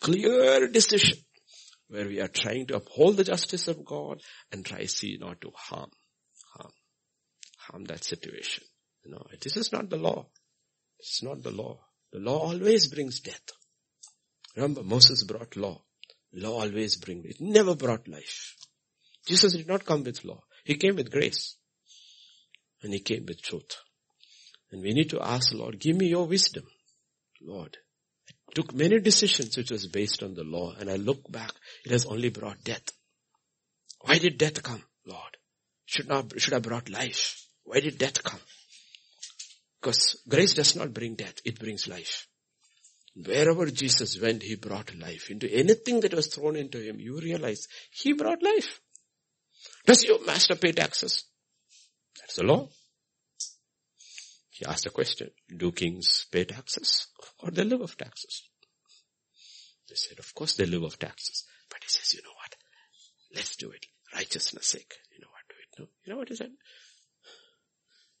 clear decision where we are trying to uphold the justice of God and try see not to harm that situation. You know, this is not the law. It's not the law. The law always brings death. Remember, Moses brought law. Law always brings it. Never brought life. Jesus did not come with law. He came with grace. And he came with truth. And we need to ask, Lord, give me your wisdom. Lord, I took many decisions which was based on the law. And I look back, it has only brought death. Why did death come, Lord? Should have brought life. Why did death come? Because grace does not bring death. It brings life. Wherever Jesus went, he brought life. Into anything that was thrown into him, you realize he brought life. Does your master pay taxes? That's the law. He asked a question, do kings pay taxes or they live of taxes? They said, of course they live of taxes. But he says, you know what? Let's do it. Righteousness sake. You know what? Do it. No. You know what he said?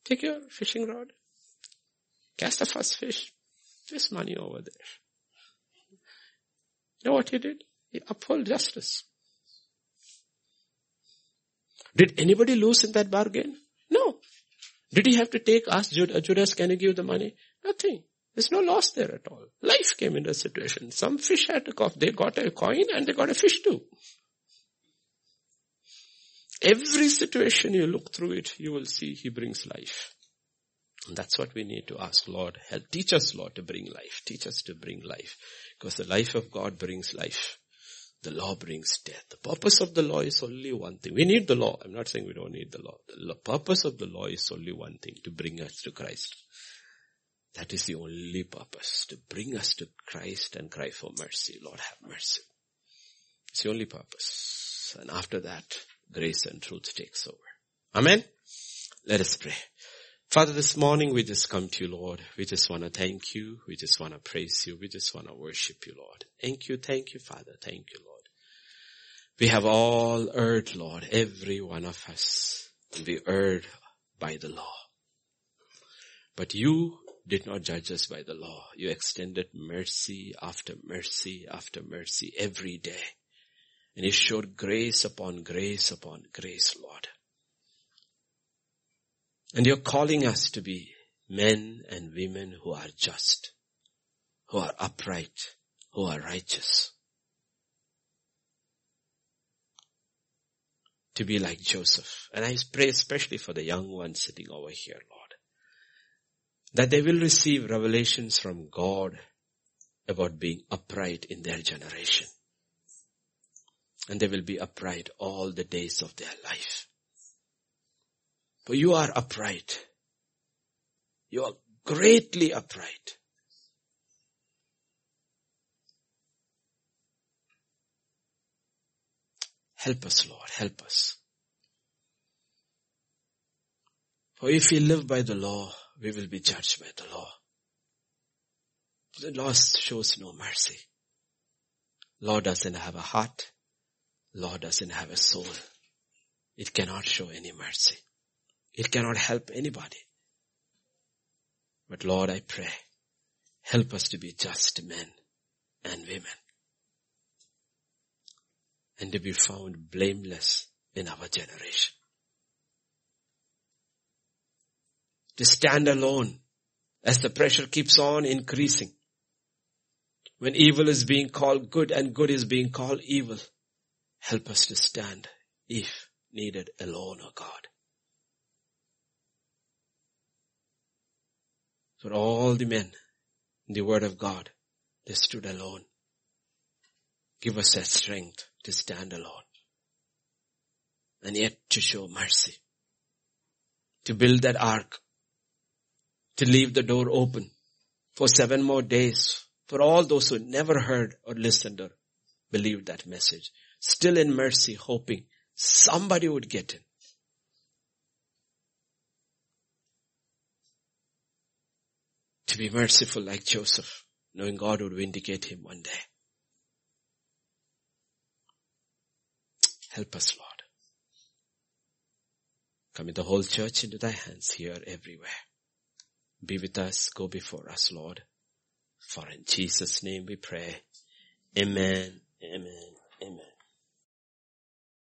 Take your fishing rod. Cast the first fish. There's money over there. You know what he did? He upheld justice. Did anybody lose in that bargain? No. Did he have to ask Judas, can you give the money? Nothing. There's no loss there at all. Life came into the situation. Some fish had to cough. They got a coin and they got a fish too. Every situation you look through it, you will see he brings life. And that's what we need to ask, Lord, help. Teach us, Lord, to bring life. Teach us to bring life. Because the life of God brings life. The law brings death. The purpose of the law is only one thing. We need the law. I'm not saying we don't need the law. The purpose of the law is only one thing, to bring us to Christ. That is the only purpose, to bring us to Christ and cry for mercy. Lord, have mercy. It's the only purpose. And after that, grace and truth takes over. Amen? Let us pray. Father, this morning we just come to you, Lord. We just want to thank you. We just want to praise you. We just want to worship you, Lord. Thank you, Father. Thank you, Lord. We have all erred, Lord, every one of us. We erred by the law. But you did not judge us by the law. You extended mercy after mercy after mercy every day. And you showed grace upon grace upon grace, Lord. And you're calling us to be men and women who are just, who are upright, who are righteous. To be like Joseph. And I pray especially for the young ones sitting over here, Lord, that they will receive revelations from God about being upright in their generation. And they will be upright all the days of their life. For you are upright. You are greatly upright. Help us, Lord, help us. For if we live by the law, we will be judged by the law. The law shows no mercy. Law doesn't have a heart. Law doesn't have a soul. It cannot show any mercy. It cannot help anybody. But Lord, I pray, help us to be just men and women. And to be found blameless in our generation. To stand alone as the pressure keeps on increasing. When evil is being called good and good is being called evil, help us to stand, if needed, alone, O God. For all the men in the word of God, they stood alone. Give us that strength to stand alone. And yet to show mercy. To build that ark. To leave the door open for 7 more days. For all those who never heard or listened or believed that message. Still in mercy, hoping somebody would get in. To be merciful like Joseph, knowing God would vindicate him one day. Help us, Lord. Commit the whole church into thy hands here everywhere. Be with us, go before us, Lord. For in Jesus' name we pray. Amen. Amen.